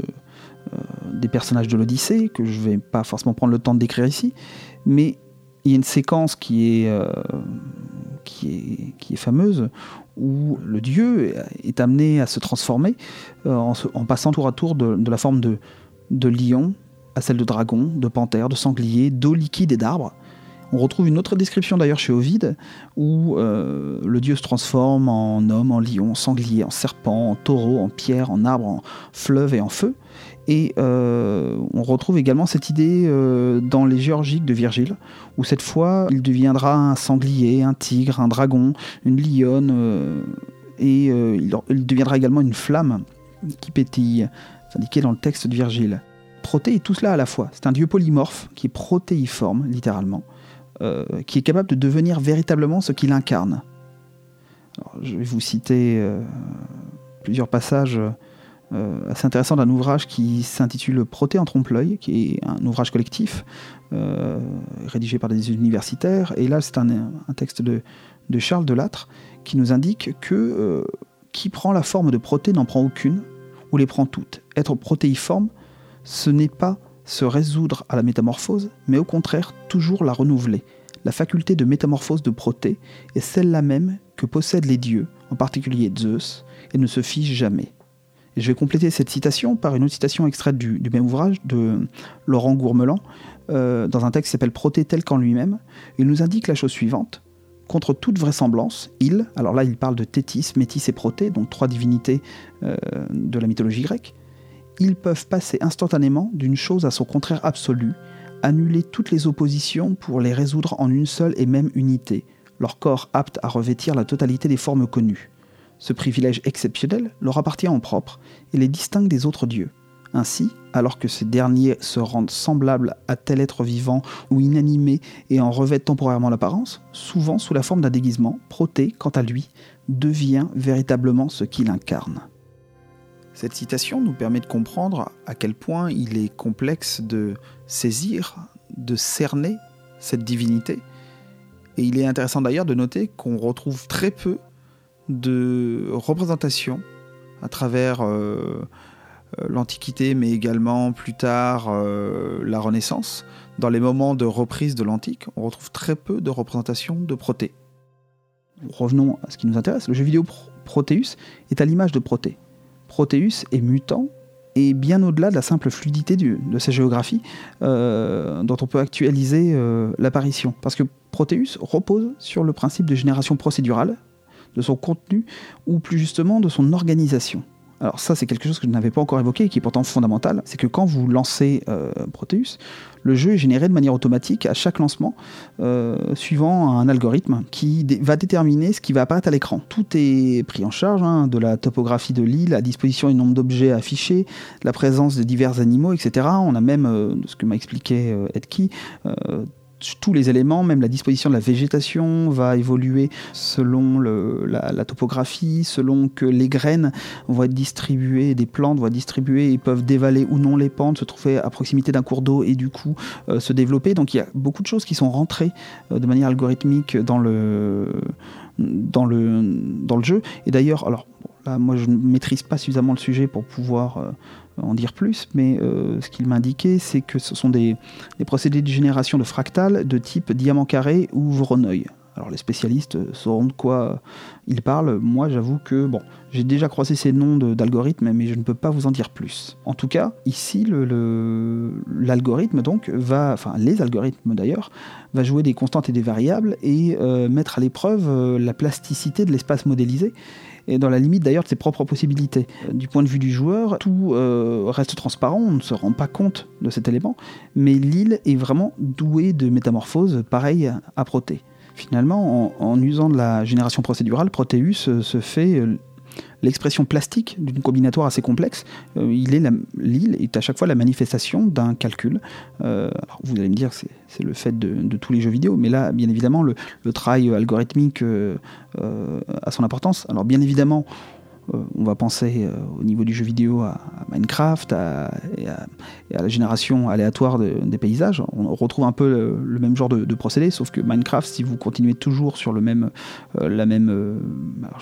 personnages de l'Odyssée, que je ne vais pas forcément prendre le temps de décrire ici, mais il y a une séquence qui est fameuse, où le dieu est amené à se transformer en passant tour à tour de la forme de lion à celle de dragon, de panthère, de sanglier, d'eau liquide et d'arbre. On retrouve une autre description d'ailleurs chez Ovide, où le dieu se transforme en homme, en lion, en sanglier, en serpent, en taureau, en pierre, en arbre, en fleuve et en feu. Et on retrouve également cette idée dans les Géorgiques de Virgile, où cette fois il deviendra un sanglier, un tigre, un dragon, une lionne, et il deviendra également une flamme qui pétille, indiquée dans le texte de Virgile. Proté est tout cela à la fois, c'est un dieu polymorphe qui est protéiforme littéralement, qui est capable de devenir véritablement ce qu'il incarne. Alors, je vais vous citer plusieurs passages assez intéressants d'un ouvrage qui s'intitule Proté en trompe-l'œil, qui est un ouvrage collectif rédigé par des universitaires. Et là, c'est un texte de Charles Delattre qui nous indique que qui prend la forme de Proté n'en prend aucune ou les prend toutes. Être protéiforme, ce n'est pas se résoudre à la métamorphose, mais au contraire toujours la renouveler. La faculté de métamorphose de Proté est celle-là même que possèdent les dieux, en particulier Zeus, et ne se fige jamais. Et je vais compléter cette citation par une autre citation extraite du même ouvrage de Laurent Gourmelan, dans un texte qui s'appelle Proté tel qu'en lui-même. Il nous indique la chose suivante. Contre toute vraisemblance, alors là il parle de Thétis, Métis et Protée, donc trois divinités de la mythologie grecque, ils peuvent passer instantanément d'une chose à son contraire absolu, annuler toutes les oppositions pour les résoudre en une seule et même unité, leur corps apte à revêtir la totalité des formes connues. Ce privilège exceptionnel leur appartient en propre et les distingue des autres dieux. Ainsi, alors que ces derniers se rendent semblables à tel être vivant ou inanimé et en revêtent temporairement l'apparence, souvent sous la forme d'un déguisement, Protée, quant à lui, devient véritablement ce qu'il incarne. Cette citation nous permet de comprendre à quel point il est complexe de saisir, de cerner cette divinité. Et il est intéressant d'ailleurs de noter qu'on retrouve très peu de représentations à travers l'Antiquité, mais également plus tard la Renaissance. Dans les moments de reprise de l'Antique, on retrouve très peu de représentations de Protée. Revenons à ce qui nous intéresse. Le jeu vidéo Proteus est à l'image de Protée. Proteus est mutant et bien au-delà de la simple fluidité de sa géographie dont on peut actualiser l'apparition. Parce que Proteus repose sur le principe de génération procédurale, de son contenu ou plus justement de son organisation. Alors ça, c'est quelque chose que je n'avais pas encore évoqué et qui est pourtant fondamental, c'est que quand vous lancez Proteus, le jeu est généré de manière automatique à chaque lancement, suivant un algorithme qui va déterminer ce qui va apparaître à l'écran. Tout est pris en charge, de la topographie de l'île, la disposition et nombre d'objets affichés, la présence de divers animaux, etc. On a même, de ce que m'a expliqué Edki, tous les éléments, même la disposition de la végétation va évoluer selon la topographie, selon que les graines vont être distribuées, des plantes vont être distribuées, ils peuvent dévaler ou non les pentes, se trouver à proximité d'un cours d'eau et du coup se développer. Donc il y a beaucoup de choses qui sont rentrées de manière algorithmique dans le jeu. Et d'ailleurs, alors là, moi je ne maîtrise pas suffisamment le sujet pour pouvoir en dire plus, mais ce qu'il m'indiquait, c'est que ce sont des procédés de génération de fractales de type diamant carré ou voronoi. Alors les spécialistes sauront de quoi ils parlent. Moi j'avoue que j'ai déjà croisé ces noms d'algorithmes, mais je ne peux pas vous en dire plus. En tout cas, ici l'algorithme donc les algorithmes d'ailleurs, va jouer des constantes et des variables et mettre à l'épreuve la plasticité de l'espace modélisé, et dans la limite d'ailleurs de ses propres possibilités. Du point de vue du joueur, tout reste transparent, on ne se rend pas compte de cet élément, mais l'île est vraiment douée de métamorphoses pareilles à Protée. Finalement, en usant de la génération procédurale, Proteus se fait l'expression plastique d'une combinatoire assez complexe. L'île est à chaque fois la manifestation d'un calcul. Alors vous allez me dire que c'est le fait de tous les jeux vidéo, mais là, bien évidemment, le travail algorithmique a son importance. Alors bien évidemment, on va penser au niveau du jeu vidéo à Minecraft et à la génération aléatoire des paysages. On retrouve un peu le même genre de procédé, sauf que Minecraft, si vous continuez toujours sur alors je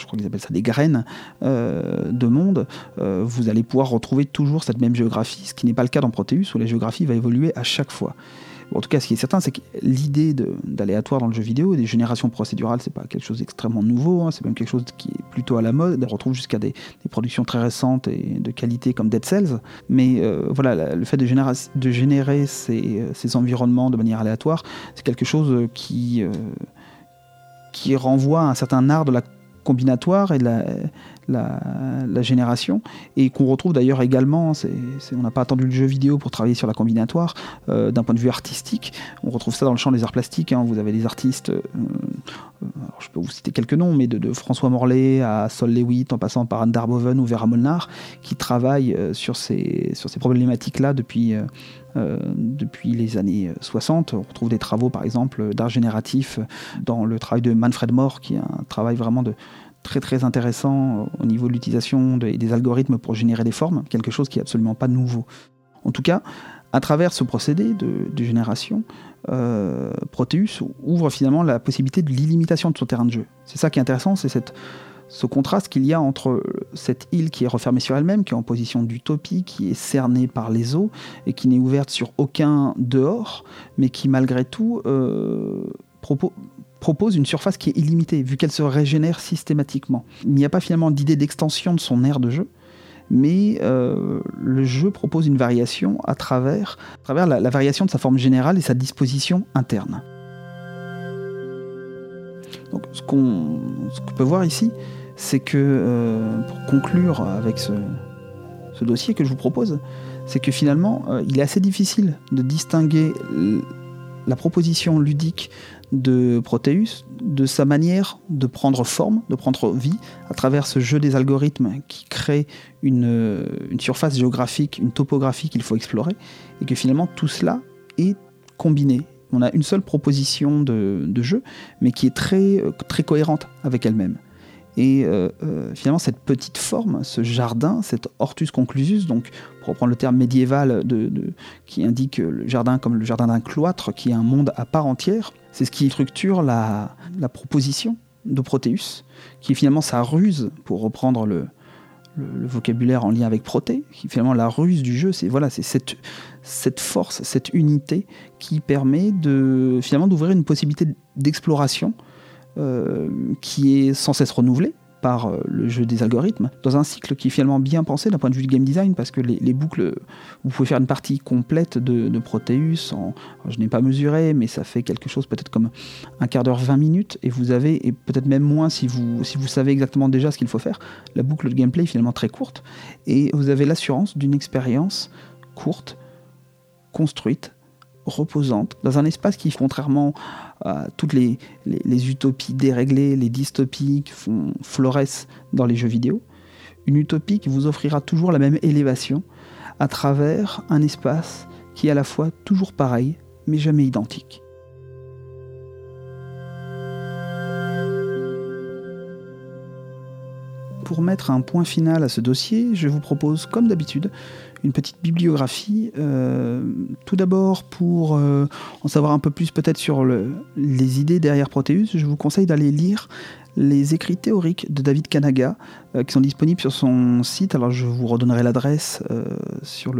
crois qu'ils appellent ça des graines de monde, vous allez pouvoir retrouver toujours cette même géographie, ce qui n'est pas le cas dans Proteus, où la géographie va évoluer à chaque fois. En tout cas, ce qui est certain, c'est que l'idée d'aléatoire dans le jeu vidéo et des générations procédurales, c'est pas quelque chose d'extrêmement nouveau, c'est même quelque chose qui est plutôt à la mode. On retrouve jusqu'à des productions très récentes et de qualité comme Dead Cells. Mais le fait de générer ces environnements de manière aléatoire, c'est quelque chose qui renvoie à un certain art de la combinatoire et la génération, et qu'on retrouve d'ailleurs également, on n'a pas attendu le jeu vidéo pour travailler sur la combinatoire, d'un point de vue artistique, on retrouve ça dans le champ des arts plastiques, vous avez des artistes, alors je peux vous citer quelques noms, mais de François Morlet à Sol Lewitt, en passant par Anne Darboven ou Vera Molnar, qui travaillent sur ces problématiques-là depuis les années 60. On retrouve des travaux, par exemple, d'art génératif dans le travail de Manfred Mohr, qui est un travail vraiment très très intéressant au niveau de l'utilisation des algorithmes pour générer des formes, quelque chose qui est absolument pas nouveau. En tout cas, à travers ce procédé de génération, Proteus ouvre finalement la possibilité de l'illimitation de son terrain de jeu. C'est ça qui est intéressant, c'est ce contraste qu'il y a entre cette île qui est refermée sur elle-même, qui est en position d'utopie, qui est cernée par les eaux et qui n'est ouverte sur aucun dehors, mais qui malgré tout propose une surface qui est illimitée, vu qu'elle se régénère systématiquement. Il n'y a pas finalement d'idée d'extension de son aire de jeu, mais le jeu propose une variation à travers la variation de sa forme générale et sa disposition interne. Donc, ce qu'on peut voir ici, c'est que, pour conclure avec ce dossier que je vous propose, c'est que finalement, il est assez difficile de distinguer la proposition ludique de Proteus de sa manière de prendre forme, de prendre vie à travers ce jeu des algorithmes qui crée une surface géographique, une topographie qu'il faut explorer, et que finalement tout cela est combiné. On a une seule proposition de jeu, mais qui est très, très cohérente avec elle-même. Et finalement, cette petite forme, ce jardin, cet hortus conclusus, donc pour reprendre le terme médiéval qui indique le jardin comme le jardin d'un cloître, qui est un monde à part entière, c'est ce qui structure la proposition de Proteus, qui est finalement sa ruse, pour reprendre le vocabulaire en lien avec Proté, qui est finalement la ruse du jeu, c'est cette force, cette unité qui permet finalement d'ouvrir une possibilité d'exploration qui est sans cesse renouvelé par le jeu des algorithmes, dans un cycle qui est finalement bien pensé d'un point de vue du game design, parce que les boucles, vous pouvez faire une partie complète de Proteus, je n'ai pas mesuré, mais ça fait quelque chose peut-être comme un quart d'heure, 20 minutes, et vous avez, et peut-être même moins si vous savez exactement déjà ce qu'il faut faire, la boucle de gameplay est finalement très courte, et vous avez l'assurance d'une expérience courte, construite, reposante, dans un espace qui, contrairement à toutes les utopies déréglées, les dystopies qui florissent dans les jeux vidéo, une utopie qui vous offrira toujours la même élévation à travers un espace qui est à la fois toujours pareil, mais jamais identique. Pour mettre un point final à ce dossier, je vous propose, comme d'habitude, une petite bibliographie. Tout d'abord, pour en savoir un peu plus peut-être sur les idées derrière Proteus, je vous conseille d'aller lire les écrits théoriques de David Kanaga, qui sont disponibles sur son site. Alors, je vous redonnerai l'adresse sur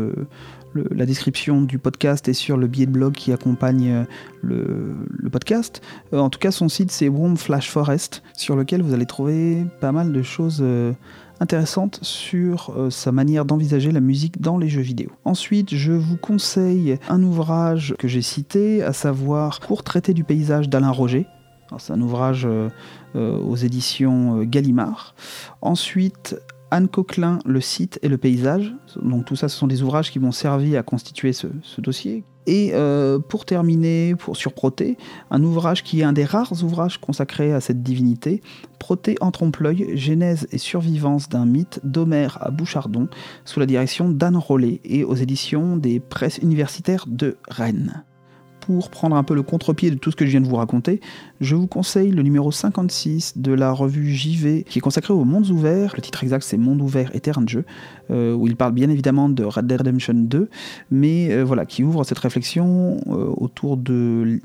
la description du podcast et sur le billet de blog qui accompagne le podcast. En tout cas, son site, c'est Womb Flash Forest, sur lequel vous allez trouver pas mal de choses intéressantes sur sa manière d'envisager la musique dans les jeux vidéo. Ensuite, je vous conseille un ouvrage que j'ai cité, à savoir « Court traité du paysage » d'Alain Roger. Alors, c'est un ouvrage aux éditions Gallimard. Ensuite, Anne Coquelin, Le site et le paysage. Donc tout ça, ce sont des ouvrages qui m'ont servi à constituer ce dossier. Et pour terminer, sur Proté, un ouvrage qui est un des rares ouvrages consacrés à cette divinité, Proté en trompe-l'œil, genèse et survivance d'un mythe d'Homère à Bouchardon, sous la direction d'Anne Rollet et aux éditions des Presses universitaires de Rennes. Pour prendre un peu le contre-pied de tout ce que je viens de vous raconter, je vous conseille le numéro 56 de la revue JV, qui est consacré aux mondes ouverts. Le titre exact, c'est « Mondes ouverts et terrain de jeu », où il parle bien évidemment de Red Dead Redemption 2, mais voilà, qui ouvre cette réflexion autour du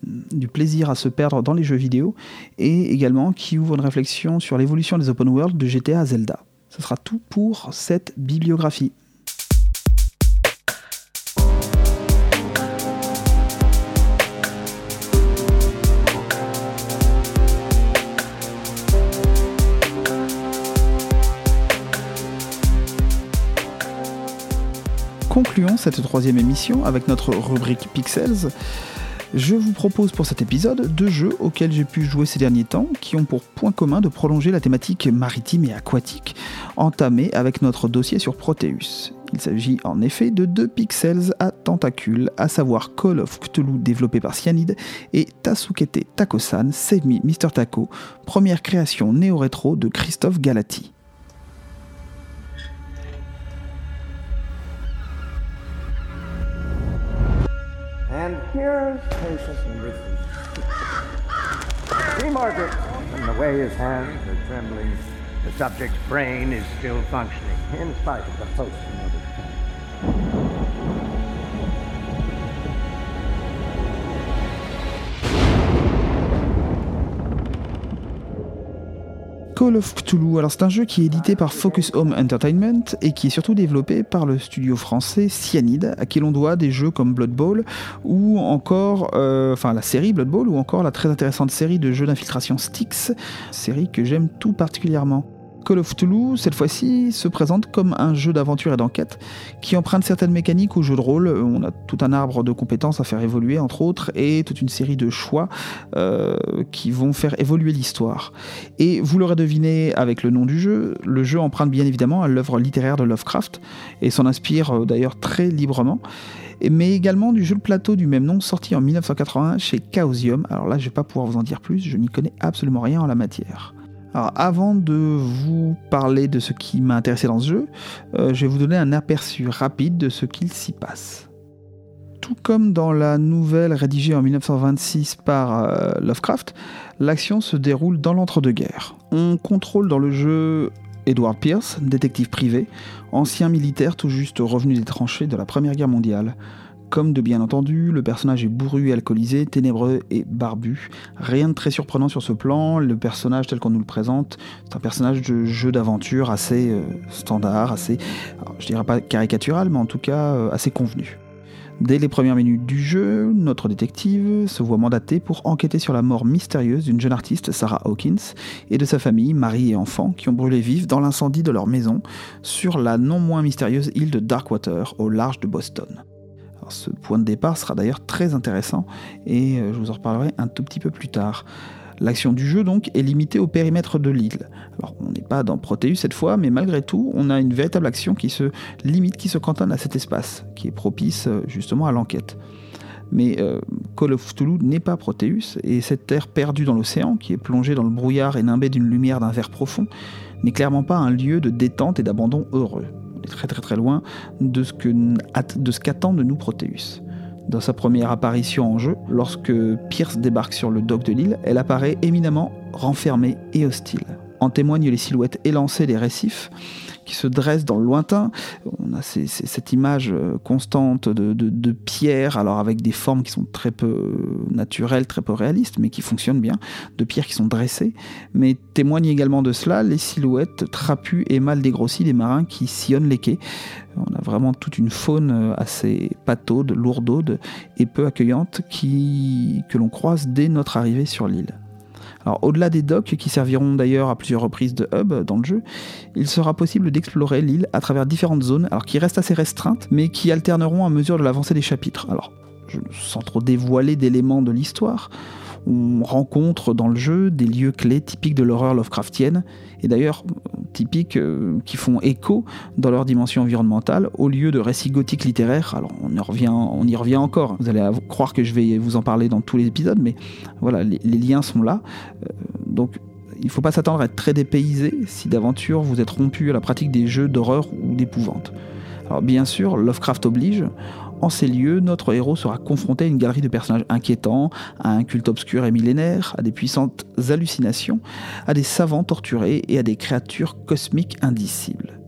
plaisir à se perdre dans les jeux vidéo, et également qui ouvre une réflexion sur l'évolution des open world de GTA à Zelda. Ce sera tout pour cette bibliographie. Concluons cette troisième émission avec notre rubrique Pixels. Je vous propose pour cet épisode 2 jeux auxquels j'ai pu jouer ces derniers temps, qui ont pour point commun de prolonger la thématique maritime et aquatique entamée avec notre dossier sur Proteus. Il s'agit en effet de 2 pixels à tentacules, à savoir Call of Cthulhu développé par Cyanide et Tasukete Tako-san, Save Me Mr. Tako, première création néo-rétro de Christophe Galati. And here's patient number 3. See Margaret, and the way his hands are trembling, the subject's brain is still functioning, in spite of the posting of his time. Call of Cthulhu, alors c'est un jeu qui est édité par Focus Home Entertainment et qui est surtout développé par le studio français Cyanide, à qui l'on doit des jeux comme Blood Bowl ou encore la série Blood Bowl, ou encore la très intéressante série de jeux d'infiltration Styx, série que j'aime tout particulièrement. Call of Cthulhu, cette fois-ci, se présente comme un jeu d'aventure et d'enquête qui emprunte certaines mécaniques au jeu de rôle. On a tout un arbre de compétences à faire évoluer, entre autres, et toute une série de choix qui vont faire évoluer l'histoire. Et vous l'aurez deviné avec le nom du jeu, le jeu emprunte bien évidemment à l'œuvre littéraire de Lovecraft et s'en inspire d'ailleurs très librement, mais également du jeu de plateau du même nom sorti en 1981 chez Chaosium. Alors là, je ne vais pas pouvoir vous en dire plus, je n'y connais absolument rien en la matière. Alors avant de vous parler de ce qui m'a intéressé dans ce jeu, je vais vous donner un aperçu rapide de ce qu'il s'y passe. Tout comme dans la nouvelle rédigée en 1926 par Lovecraft, l'action se déroule dans l'entre-deux-guerres. On contrôle dans le jeu Edward Pierce, détective privé, ancien militaire tout juste revenu des tranchées de la Première Guerre mondiale. Comme de bien entendu, le personnage est bourru et alcoolisé, ténébreux et barbu. Rien de très surprenant sur ce plan, le personnage tel qu'on nous le présente, c'est un personnage de jeu d'aventure assez standard, assez, alors, je dirais pas caricatural, mais en tout cas assez convenu. Dès les premières minutes du jeu, notre détective se voit mandaté pour enquêter sur la mort mystérieuse d'une jeune artiste, Sarah Hawkins, et de sa famille, mari et enfants, qui ont brûlé vifs dans l'incendie de leur maison sur la non moins mystérieuse île de Darkwater, au large de Boston. Alors ce point de départ sera d'ailleurs très intéressant et je vous en reparlerai un tout petit peu plus tard. L'action du jeu donc est limitée au périmètre de l'île. Alors on n'est pas dans Proteus cette fois, mais malgré tout on a une véritable action qui se limite, qui se cantonne à cet espace, qui est propice justement à l'enquête. Mais Call of Cthulhu n'est pas Proteus et cette terre perdue dans l'océan, qui est plongée dans le brouillard et nimbée d'une lumière d'un vert profond, n'est clairement pas un lieu de détente et d'abandon heureux. Très très très loin de ce qu'attend de nous Proteus. Dans sa première apparition en jeu, lorsque Pierce débarque sur le dock de l'île, elle apparaît éminemment renfermée et hostile. En témoignent les silhouettes élancées des récifs qui se dressent dans le lointain. On a cette image constante de pierres, alors avec des formes qui sont très peu naturelles, très peu réalistes, mais qui fonctionnent bien, de pierres qui sont dressées. Mais témoignent également de cela les silhouettes trapues et mal dégrossies des marins qui sillonnent les quais. On a vraiment toute une faune assez pataude, lourdaude et peu accueillante que l'on croise dès notre arrivée sur l'île. Alors, au-delà des docks, qui serviront d'ailleurs à plusieurs reprises de hub dans le jeu, il sera possible d'explorer l'île à travers différentes zones, alors qui restent assez restreintes, mais qui alterneront à mesure de l'avancée des chapitres. Alors, sans trop dévoiler d'éléments de l'histoire, on rencontre dans le jeu des lieux clés typiques de l'horreur Lovecraftienne, et d'ailleurs typiques qui font écho dans leur dimension environnementale au lieu de récits gothiques littéraires. Alors on y revient encore, vous allez croire que je vais vous en parler dans tous les épisodes, mais voilà, les liens sont là, donc il ne faut pas s'attendre à être très dépaysé si d'aventure vous êtes rompu à la pratique des jeux d'horreur ou d'épouvante. Alors bien sûr, Lovecraft oblige, en ces lieux, notre héros sera confronté à une galerie de personnages inquiétants, à un culte obscur et millénaire, à des puissantes hallucinations, à des savants torturés et à des créatures cosmiques indicibles.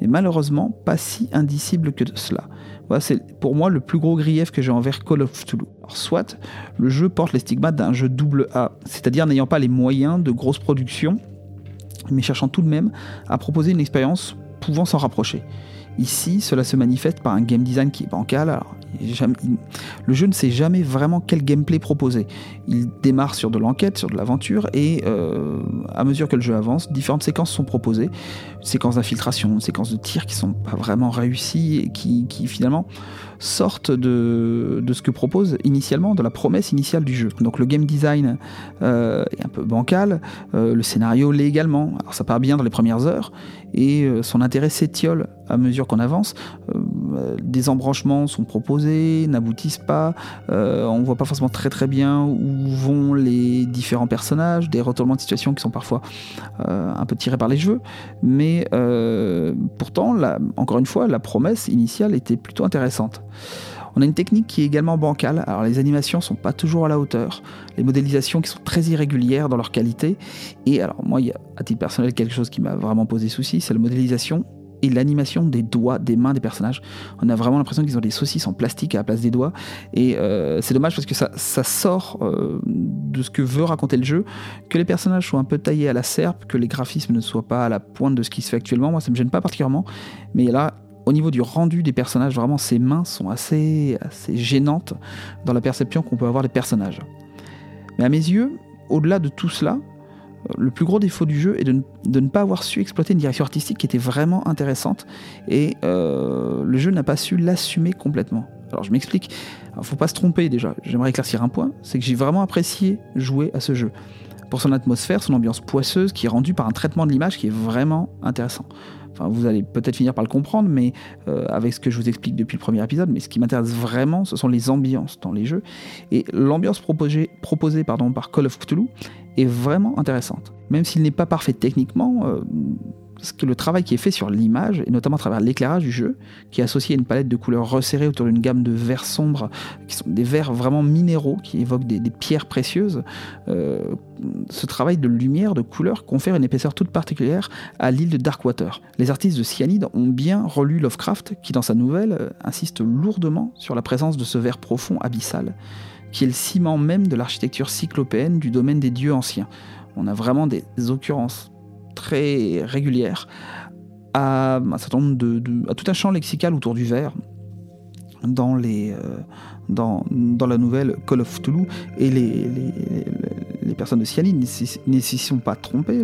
Mais malheureusement, pas si indicibles que cela. Voilà, c'est pour moi le plus gros grief que j'ai envers Call of Cthulhu. Alors, soit le jeu porte les stigmates d'un jeu double A, c'est-à-dire n'ayant pas les moyens de grosses productions, mais cherchant tout de même à proposer une expérience pouvant s'en rapprocher. Ici, cela se manifeste par un game design qui est bancal. Alors, le jeu ne sait jamais vraiment quel gameplay proposer. Il démarre sur de l'enquête, sur de l'aventure, et à mesure que le jeu avance, différentes séquences sont proposées. Une séquence d'infiltration, une séquence de tir qui ne sont pas vraiment réussies et qui finalement sortent de ce que propose initialement, de la promesse initiale du jeu. Donc le game design est un peu bancal, le scénario l'est également. Alors ça part bien dans les premières heures, et son intérêt s'étiole à mesure qu'on avance. Des embranchements sont proposés, n'aboutissent pas, on ne voit pas forcément très très bien où vont les différents personnages, des retournements de situation qui sont parfois un peu tirés par les cheveux, mais pourtant, encore une fois, la promesse initiale était plutôt intéressante. On a une technique qui est également bancale, alors les animations ne sont pas toujours à la hauteur, les modélisations qui sont très irrégulières dans leur qualité, et alors moi, il y a à titre personnel quelque chose qui m'a vraiment posé souci, c'est la modélisation et l'animation des doigts, des mains des personnages. On a vraiment l'impression qu'ils ont des saucisses en plastique à la place des doigts, et c'est dommage parce que ça sort de ce que veut raconter le jeu. Que les personnages soient un peu taillés à la serpe, que les graphismes ne soient pas à la pointe de ce qui se fait actuellement, moi ça me gêne pas particulièrement, mais là au niveau du rendu des personnages, vraiment ces mains sont assez gênantes dans la perception qu'on peut avoir des personnages. Mais à mes yeux, au-delà de tout cela, le plus gros défaut du jeu est de ne pas avoir su exploiter une direction artistique qui était vraiment intéressante, et le jeu n'a pas su l'assumer complètement. Alors je m'explique, il ne faut pas se tromper déjà, j'aimerais éclaircir un point, c'est que j'ai vraiment apprécié jouer à ce jeu, pour son atmosphère, son ambiance poisseuse qui est rendue par un traitement de l'image qui est vraiment intéressant. Enfin, vous allez peut-être finir par le comprendre, mais avec ce que je vous explique depuis le premier épisode, mais ce qui m'intéresse vraiment, ce sont les ambiances dans les jeux, et l'ambiance proposée par Call of Cthulhu est vraiment intéressante. Même s'il n'est pas parfait techniquement, le travail qui est fait sur l'image, et notamment à travers l'éclairage du jeu, qui est associé à une palette de couleurs resserrées autour d'une gamme de verts sombres, qui sont des verts vraiment minéraux, qui évoquent des pierres précieuses, ce travail de lumière, de couleur, confère une épaisseur toute particulière à l'île de Darkwater. Les artistes de Cyanide ont bien relu Lovecraft, qui dans sa nouvelle insiste lourdement sur la présence de ce vert profond abyssal, qui est le ciment même de l'architecture cyclopéenne du domaine des dieux anciens. On a vraiment des occurrences très régulière à un certain nombre à tout un champ lexical autour du verre dans la nouvelle Call of Cthulhu, et les personnes de Cyanide ne s'y sont pas trompées.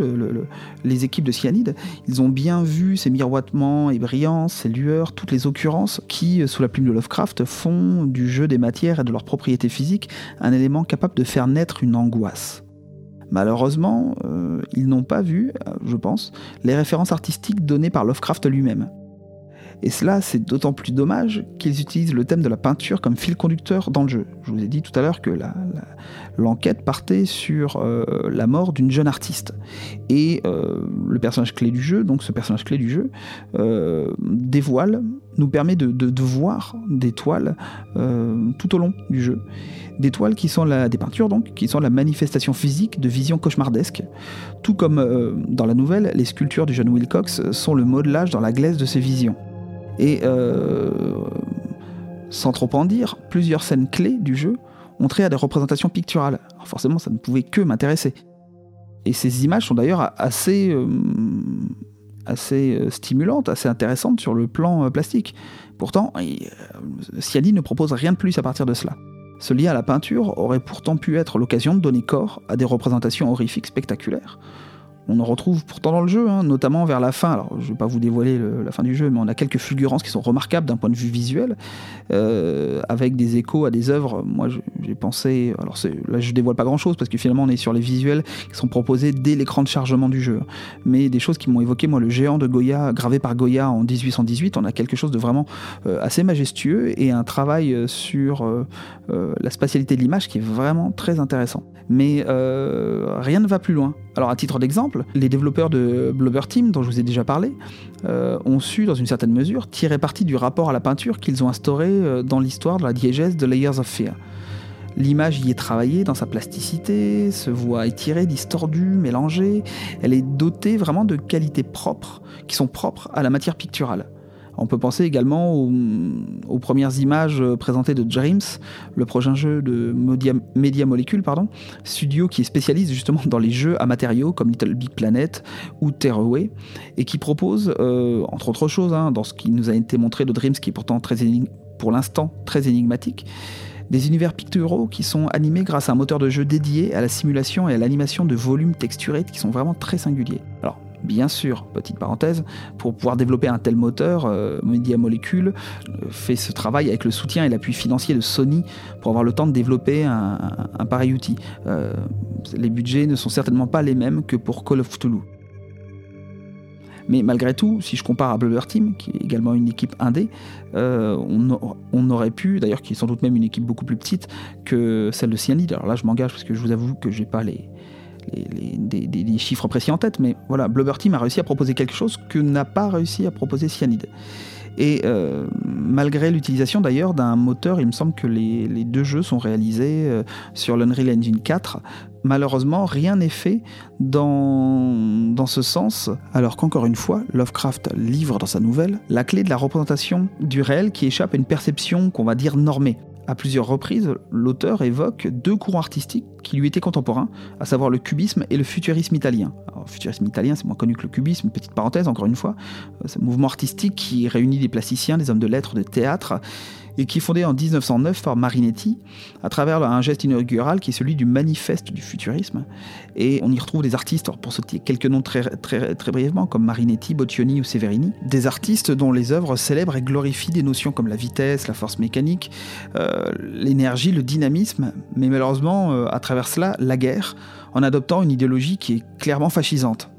Les équipes de Cyanide, ils ont bien vu ces miroitements et brillances, ces lueurs, toutes les occurrences qui, sous la plume de Lovecraft, font du jeu des matières et de leurs propriétés physiques un élément capable de faire naître une angoisse. Malheureusement, ils n'ont pas vu, je pense, les références artistiques données par Lovecraft lui-même. Et cela, c'est d'autant plus dommage qu'ils utilisent le thème de la peinture comme fil conducteur dans le jeu. Je vous ai dit tout à l'heure que l'enquête partait sur la mort d'une jeune artiste. Et le personnage clé du jeu, dévoile, nous permet de voir des toiles tout au long du jeu. Des toiles qui sont des peintures donc, qui sont la manifestation physique de visions cauchemardesques. Tout comme dans la nouvelle, les sculptures du jeune Wilcox sont le modelage dans la glaise de ces visions. Et sans trop en dire, plusieurs scènes clés du jeu ont trait à des représentations picturales. Alors forcément, ça ne pouvait que m'intéresser. Et ces images sont d'ailleurs assez stimulantes, assez intéressantes sur le plan plastique. Pourtant, Cyanide ne propose rien de plus à partir de cela. Ce lien à la peinture aurait pourtant pu être l'occasion de donner corps à des représentations horrifiques spectaculaires. On en retrouve pourtant dans le jeu, notamment vers la fin. Alors, je ne vais pas vous dévoiler la fin du jeu, mais on a quelques fulgurances qui sont remarquables d'un point de vue visuel, avec des échos à des œuvres. Moi, j'ai pensé... Alors là, je ne dévoile pas grand-chose, parce que finalement, on est sur les visuels qui sont proposés dès l'écran de chargement du jeu. Mais des choses qui m'ont évoqué, moi, le géant de Goya, gravé par Goya en 1818, on a quelque chose de vraiment assez majestueux, et un travail sur la spatialité de l'image qui est vraiment très intéressant. Mais rien ne va plus loin. Alors, à titre d'exemple, les développeurs de Blubber Team, dont je vous ai déjà parlé, ont su, dans une certaine mesure, tirer parti du rapport à la peinture qu'ils ont instauré dans l'histoire de la diégèse de Layers of Fear. L'image y est travaillée dans sa plasticité, se voit étirée, distordue, mélangée. Elle est dotée vraiment de qualités propres, qui sont propres à la matière picturale. On peut penser également aux premières images présentées de Dreams, le prochain jeu de Media Molecule, studio qui est spécialiste justement dans les jeux à matériaux comme Little Big Planet ou Tearaway, et qui propose, entre autres choses, dans ce qui nous a été montré de Dreams, qui est pourtant pour l'instant très énigmatique, des univers picturaux qui sont animés grâce à un moteur de jeu dédié à la simulation et à l'animation de volumes texturés qui sont vraiment très singuliers. Alors, bien sûr, petite parenthèse, pour pouvoir développer un tel moteur, Media Molecule fait ce travail avec le soutien et l'appui financier de Sony pour avoir le temps de développer un pareil outil. Les budgets ne sont certainement pas les mêmes que pour Call of Cthulhu. Mais malgré tout, si je compare à Blubber Team, qui est également une équipe indé, on aurait pu, d'ailleurs qui est sans doute même une équipe beaucoup plus petite que celle de Cyanide. Alors là, je m'engage parce que je vous avoue que j'ai pas les chiffres précis en tête, mais voilà, Blubber Team a réussi à proposer quelque chose que n'a pas réussi à proposer Cyanide. Et malgré l'utilisation d'ailleurs d'un moteur, il me semble que les deux jeux sont réalisés sur l'Unreal Engine 4. Malheureusement, rien n'est fait dans ce sens, alors qu'encore une fois, Lovecraft livre dans sa nouvelle la clé de la représentation du réel qui échappe à une perception qu'on va dire normée. À plusieurs reprises, l'auteur évoque deux courants artistiques qui lui étaient contemporains, à savoir le cubisme et le futurisme italien. Alors, le futurisme italien, c'est moins connu que le cubisme, petite parenthèse encore une fois. C'est un mouvement artistique qui réunit des plasticiens, des hommes de lettres, des théâtres, et qui est fondée en 1909 par Marinetti à travers un geste inaugural qui est celui du manifeste du futurisme. Et on y retrouve des artistes, pour citer quelques noms très, très, très brièvement, comme Marinetti, Boccioni ou Severini, des artistes dont les œuvres célèbrent et glorifient des notions comme la vitesse, la force mécanique, l'énergie, le dynamisme, mais malheureusement, à travers cela, la guerre, en adoptant une idéologie qui est clairement fascisante.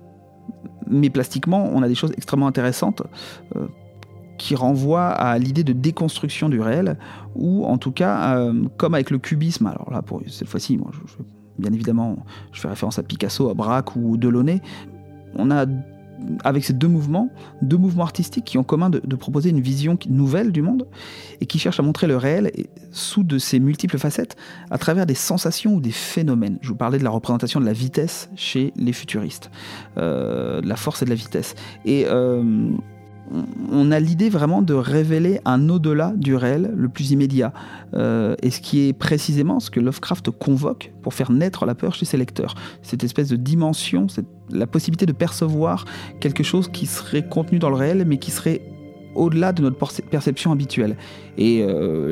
Mais plastiquement, on a des choses extrêmement intéressantes qui renvoient à l'idée de déconstruction du réel, ou en tout cas, comme avec le cubisme. Alors là, pour cette fois-ci, moi, bien évidemment, je fais référence à Picasso, à Braque ou Delaunay. On a, avec ces deux mouvements artistiques qui ont en commun de proposer une vision nouvelle du monde et qui cherchent à montrer le réel sous de ses multiples facettes à travers des sensations ou des phénomènes. Je vous parlais de la représentation de la vitesse chez les futuristes, de la force et de la vitesse. Et on a l'idée vraiment de révéler un au-delà du réel le plus immédiat, et ce qui est précisément ce que Lovecraft convoque pour faire naître la peur chez ses lecteurs. Cette espèce de dimension, la possibilité de percevoir quelque chose qui serait contenu dans le réel, mais qui serait au-delà de notre perception habituelle. Et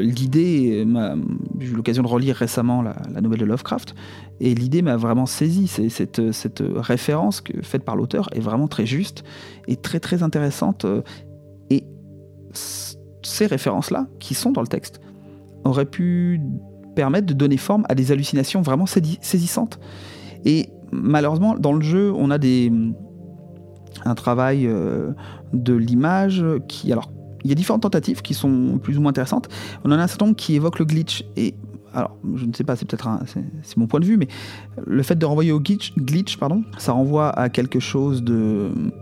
l'idée, j'ai eu l'occasion de relire récemment la nouvelle de Lovecraft, et l'idée m'a vraiment saisi. Cette référence faite par l'auteur est vraiment très juste et très très intéressante. Et ces références-là, qui sont dans le texte, auraient pu permettre de donner forme à des hallucinations vraiment saisissantes. Et malheureusement, dans le jeu, on a un travail de l'image qui... Alors, il y a différentes tentatives qui sont plus ou moins intéressantes. On en a un certain nombre qui évoquent le glitch. Et alors, je ne sais pas, c'est mon point de vue, mais le fait de renvoyer au glitch, ça renvoie à quelque chose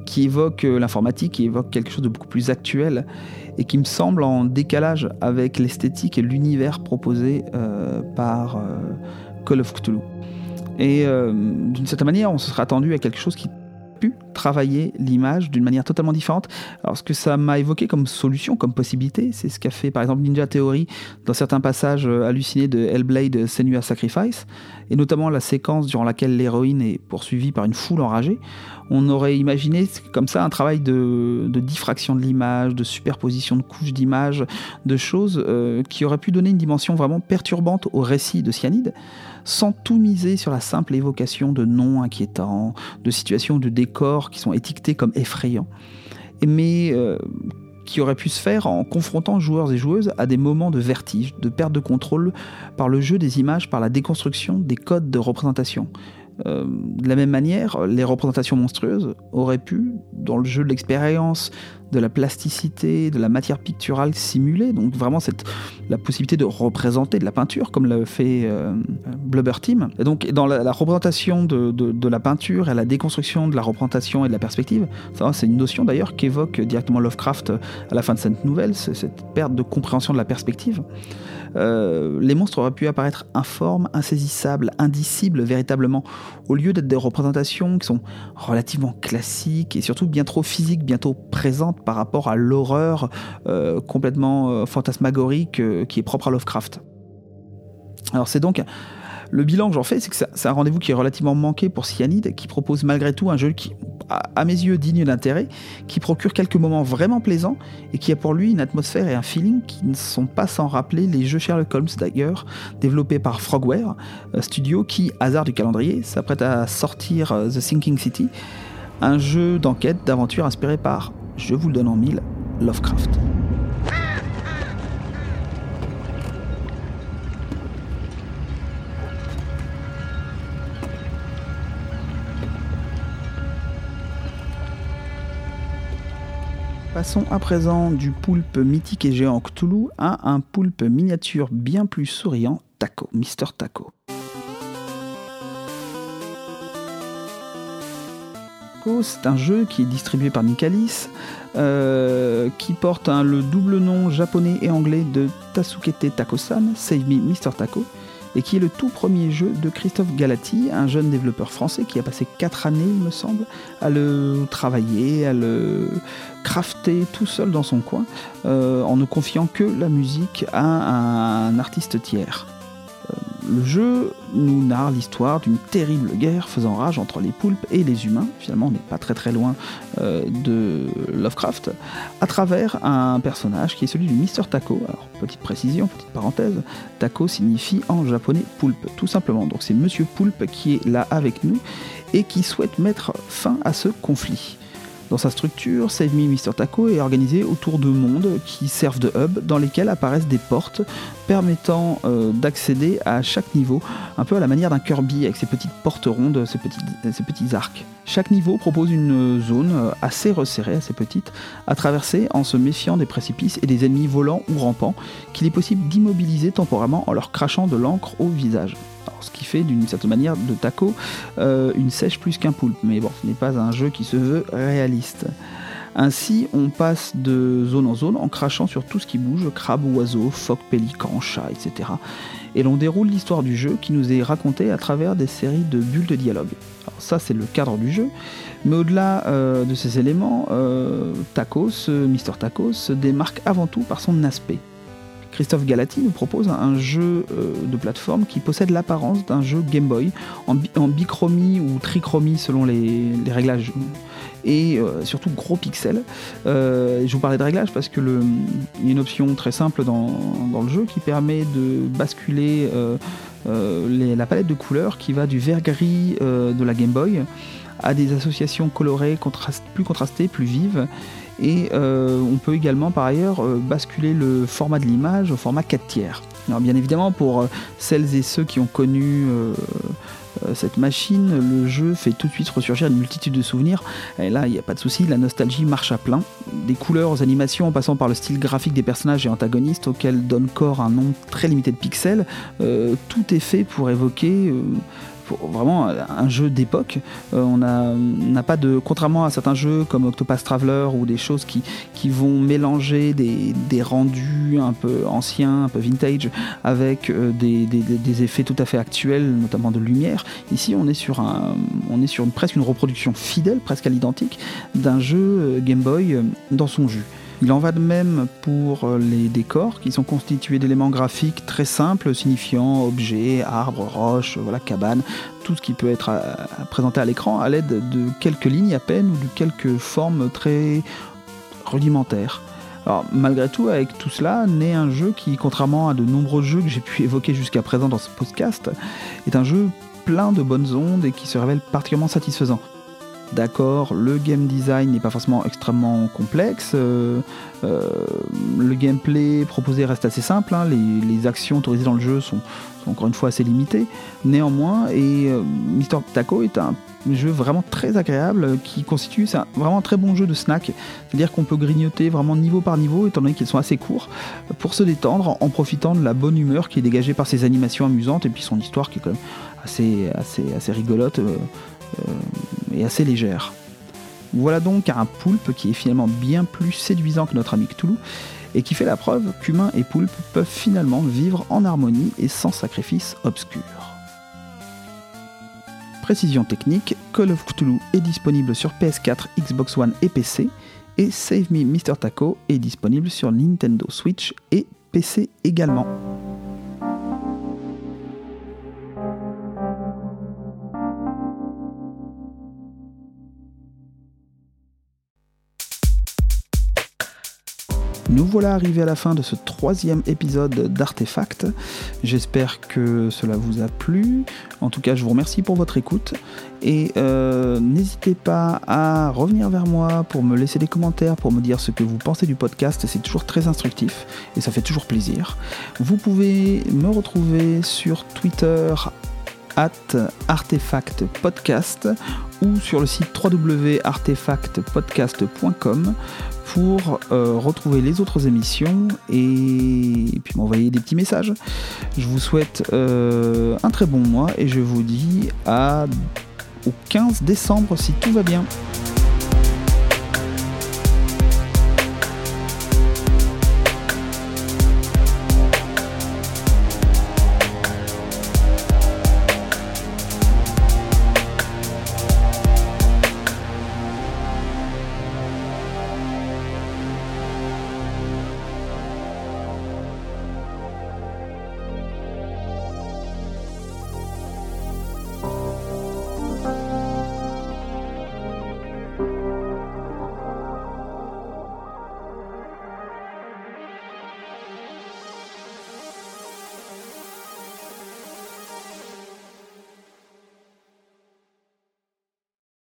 qui évoque l'informatique, qui évoque quelque chose de beaucoup plus actuel et qui me semble en décalage avec l'esthétique et l'univers proposé par Call of Cthulhu. Et d'une certaine manière, on se serait attendu à quelque chose qui pu travailler l'image d'une manière totalement différente. Alors ce que ça m'a évoqué comme solution, comme possibilité, c'est ce qu'a fait par exemple Ninja Theory dans certains passages hallucinés de Hellblade Senua's Sacrifice, et notamment la séquence durant laquelle l'héroïne est poursuivie par une foule enragée. On aurait imaginé comme ça un travail de diffraction de l'image, de superposition de couches d'images, de choses qui auraient pu donner une dimension vraiment perturbante au récit de Cyanide, sans tout miser sur la simple évocation de noms inquiétants, de situations ou de décors qui sont étiquetés comme effrayants, mais qui auraient pu se faire en confrontant joueurs et joueuses à des moments de vertige, de perte de contrôle par le jeu des images, par la déconstruction des codes de représentation. De la même manière, les représentations monstrueuses auraient pu, dans le jeu de l'expérience, de la plasticité, de la matière picturale simulée, donc vraiment la possibilité de représenter de la peinture, comme l'a fait Blubber Team. Et donc dans la représentation de la peinture et la déconstruction de la représentation et de la perspective, ça, c'est une notion d'ailleurs qu'évoque directement Lovecraft à la fin de cette nouvelle, cette perte de compréhension de la perspective. Les monstres auraient pu apparaître informes, insaisissables, indicibles véritablement, au lieu d'être des représentations qui sont relativement classiques et surtout bien trop physiques, bien trop présentes, par rapport à l'horreur complètement fantasmagorique qui est propre à Lovecraft. Alors c'est donc le bilan que j'en fais, c'est que c'est un rendez-vous qui est relativement manqué pour Cyanide, qui propose malgré tout un jeu qui, à mes yeux, digne d'intérêt, qui procure quelques moments vraiment plaisants et qui a pour lui une atmosphère et un feeling qui ne sont pas sans rappeler les jeux Sherlock Holmes d'ailleurs, développés par Frogware, studio qui, hasard du calendrier, s'apprête à sortir The Sinking City, un jeu d'enquête, d'aventure inspiré par, je vous le donne en mille, Lovecraft. Passons à présent du poulpe mythique et géant Cthulhu à un poulpe miniature bien plus souriant, Taco, Mr Taco. C'est un jeu qui est distribué par Nicalis, qui porte le double nom japonais et anglais de Tasukete Tako-san, Save Me Mr. Taco, et qui est le tout premier jeu de Christophe Galati, un jeune développeur français qui a passé 4 années, il me semble, à le travailler, à le crafter tout seul dans son coin, en ne confiant que la musique à un artiste tiers. Le jeu nous narre l'histoire d'une terrible guerre faisant rage entre les poulpes et les humains. Finalement, on n'est pas très très loin de Lovecraft, à travers un personnage qui est celui du Mr. Tako. Alors, petite précision, petite parenthèse, Tako signifie en japonais poulpe, tout simplement. Donc c'est Monsieur Poulpe qui est là avec nous et qui souhaite mettre fin à ce conflit. Dans sa structure, Save Me Mr. Tako est organisé autour de mondes qui servent de hub dans lesquels apparaissent des portes permettant d'accéder à chaque niveau, un peu à la manière d'un Kirby avec ses petites portes rondes, ses petits arcs. Chaque niveau propose une zone assez resserrée, assez petite, à traverser en se méfiant des précipices et des ennemis volants ou rampants qu'il est possible d'immobiliser temporairement en leur crachant de l'encre au visage. Alors, ce qui fait d'une certaine manière de Tako une sèche plus qu'un poulpe, mais bon, ce n'est pas un jeu qui se veut réaliste. Ainsi, on passe de zone en zone en crachant sur tout ce qui bouge, crabes, oiseaux, phoques, pélicans, chats, etc. Et l'on déroule l'histoire du jeu qui nous est racontée à travers des séries de bulles de dialogue. Alors ça, c'est le cadre du jeu, mais au-delà de ces éléments, Mr. Tako se démarque avant tout par son aspect. Christophe Galati nous propose un jeu de plateforme qui possède l'apparence d'un jeu Game Boy en bichromie ou trichromie selon les réglages et surtout gros pixels. Je vous parlais de réglages parce qu'il y a une option très simple dans le jeu qui permet de basculer la palette de couleurs qui va du vert-gris de la Game Boy à des associations colorées, plus contrastées, plus vives. Et on peut également par ailleurs basculer le format de l'image au format 4/3. Alors bien évidemment, pour celles et ceux qui ont connu cette machine, le jeu fait tout de suite ressurgir une multitude de souvenirs. Et là, il n'y a pas de souci, la nostalgie marche à plein. Des couleurs aux animations, en passant par le style graphique des personnages et antagonistes, auxquels donne corps un nombre très limité de pixels, tout est fait pour évoquer... vraiment un jeu d'époque. On n'a pas de, contrairement à certains jeux comme Octopath Traveler ou des choses qui vont mélanger des rendus un peu anciens, un peu vintage avec des effets tout à fait actuels, notamment de lumière. Ici on est sur presque une reproduction fidèle, presque à l'identique d'un jeu Game Boy dans son jus. Il en va de même pour les décors qui sont constitués d'éléments graphiques très simples signifiant objets, arbres, roches, cabanes, tout ce qui peut être présenté à l'écran à l'aide de quelques lignes à peine ou de quelques formes très rudimentaires. Alors, malgré tout, avec tout cela, naît un jeu qui, contrairement à de nombreux jeux que j'ai pu évoquer jusqu'à présent dans ce podcast, est un jeu plein de bonnes ondes et qui se révèle particulièrement satisfaisant. D'accord, le game design n'est pas forcément extrêmement complexe, le gameplay proposé reste assez simple, les actions autorisées dans le jeu sont encore une fois assez limitées, néanmoins, et Mr. Tako est un jeu vraiment très agréable qui constitue vraiment un très bon jeu de snack, c'est-à-dire qu'on peut grignoter vraiment niveau par niveau étant donné qu'ils sont assez courts pour se détendre en profitant de la bonne humeur qui est dégagée par ses animations amusantes et puis son histoire qui est quand même assez rigolote et assez légère. Voilà donc un poulpe qui est finalement bien plus séduisant que notre ami Cthulhu et qui fait la preuve qu'humains et poulpes peuvent finalement vivre en harmonie et sans sacrifice obscur. Précision technique, Call of Cthulhu est disponible sur PS4, Xbox One et PC, et Save Me Mr. Tako est disponible sur Nintendo Switch et PC également. Nous voilà arrivés à la fin de ce 3e épisode d'Artefact. J'espère que cela vous a plu. En tout cas, je vous remercie pour votre écoute. Et n'hésitez pas à revenir vers moi pour me laisser des commentaires, pour me dire ce que vous pensez du podcast. C'est toujours très instructif et ça fait toujours plaisir. Vous pouvez me retrouver sur Twitter @artefactpodcast ou sur le site www.artefactpodcast.com pour retrouver les autres émissions et puis m'envoyer des petits messages. Je vous souhaite un très bon mois et je vous dis au 15 décembre si tout va bien.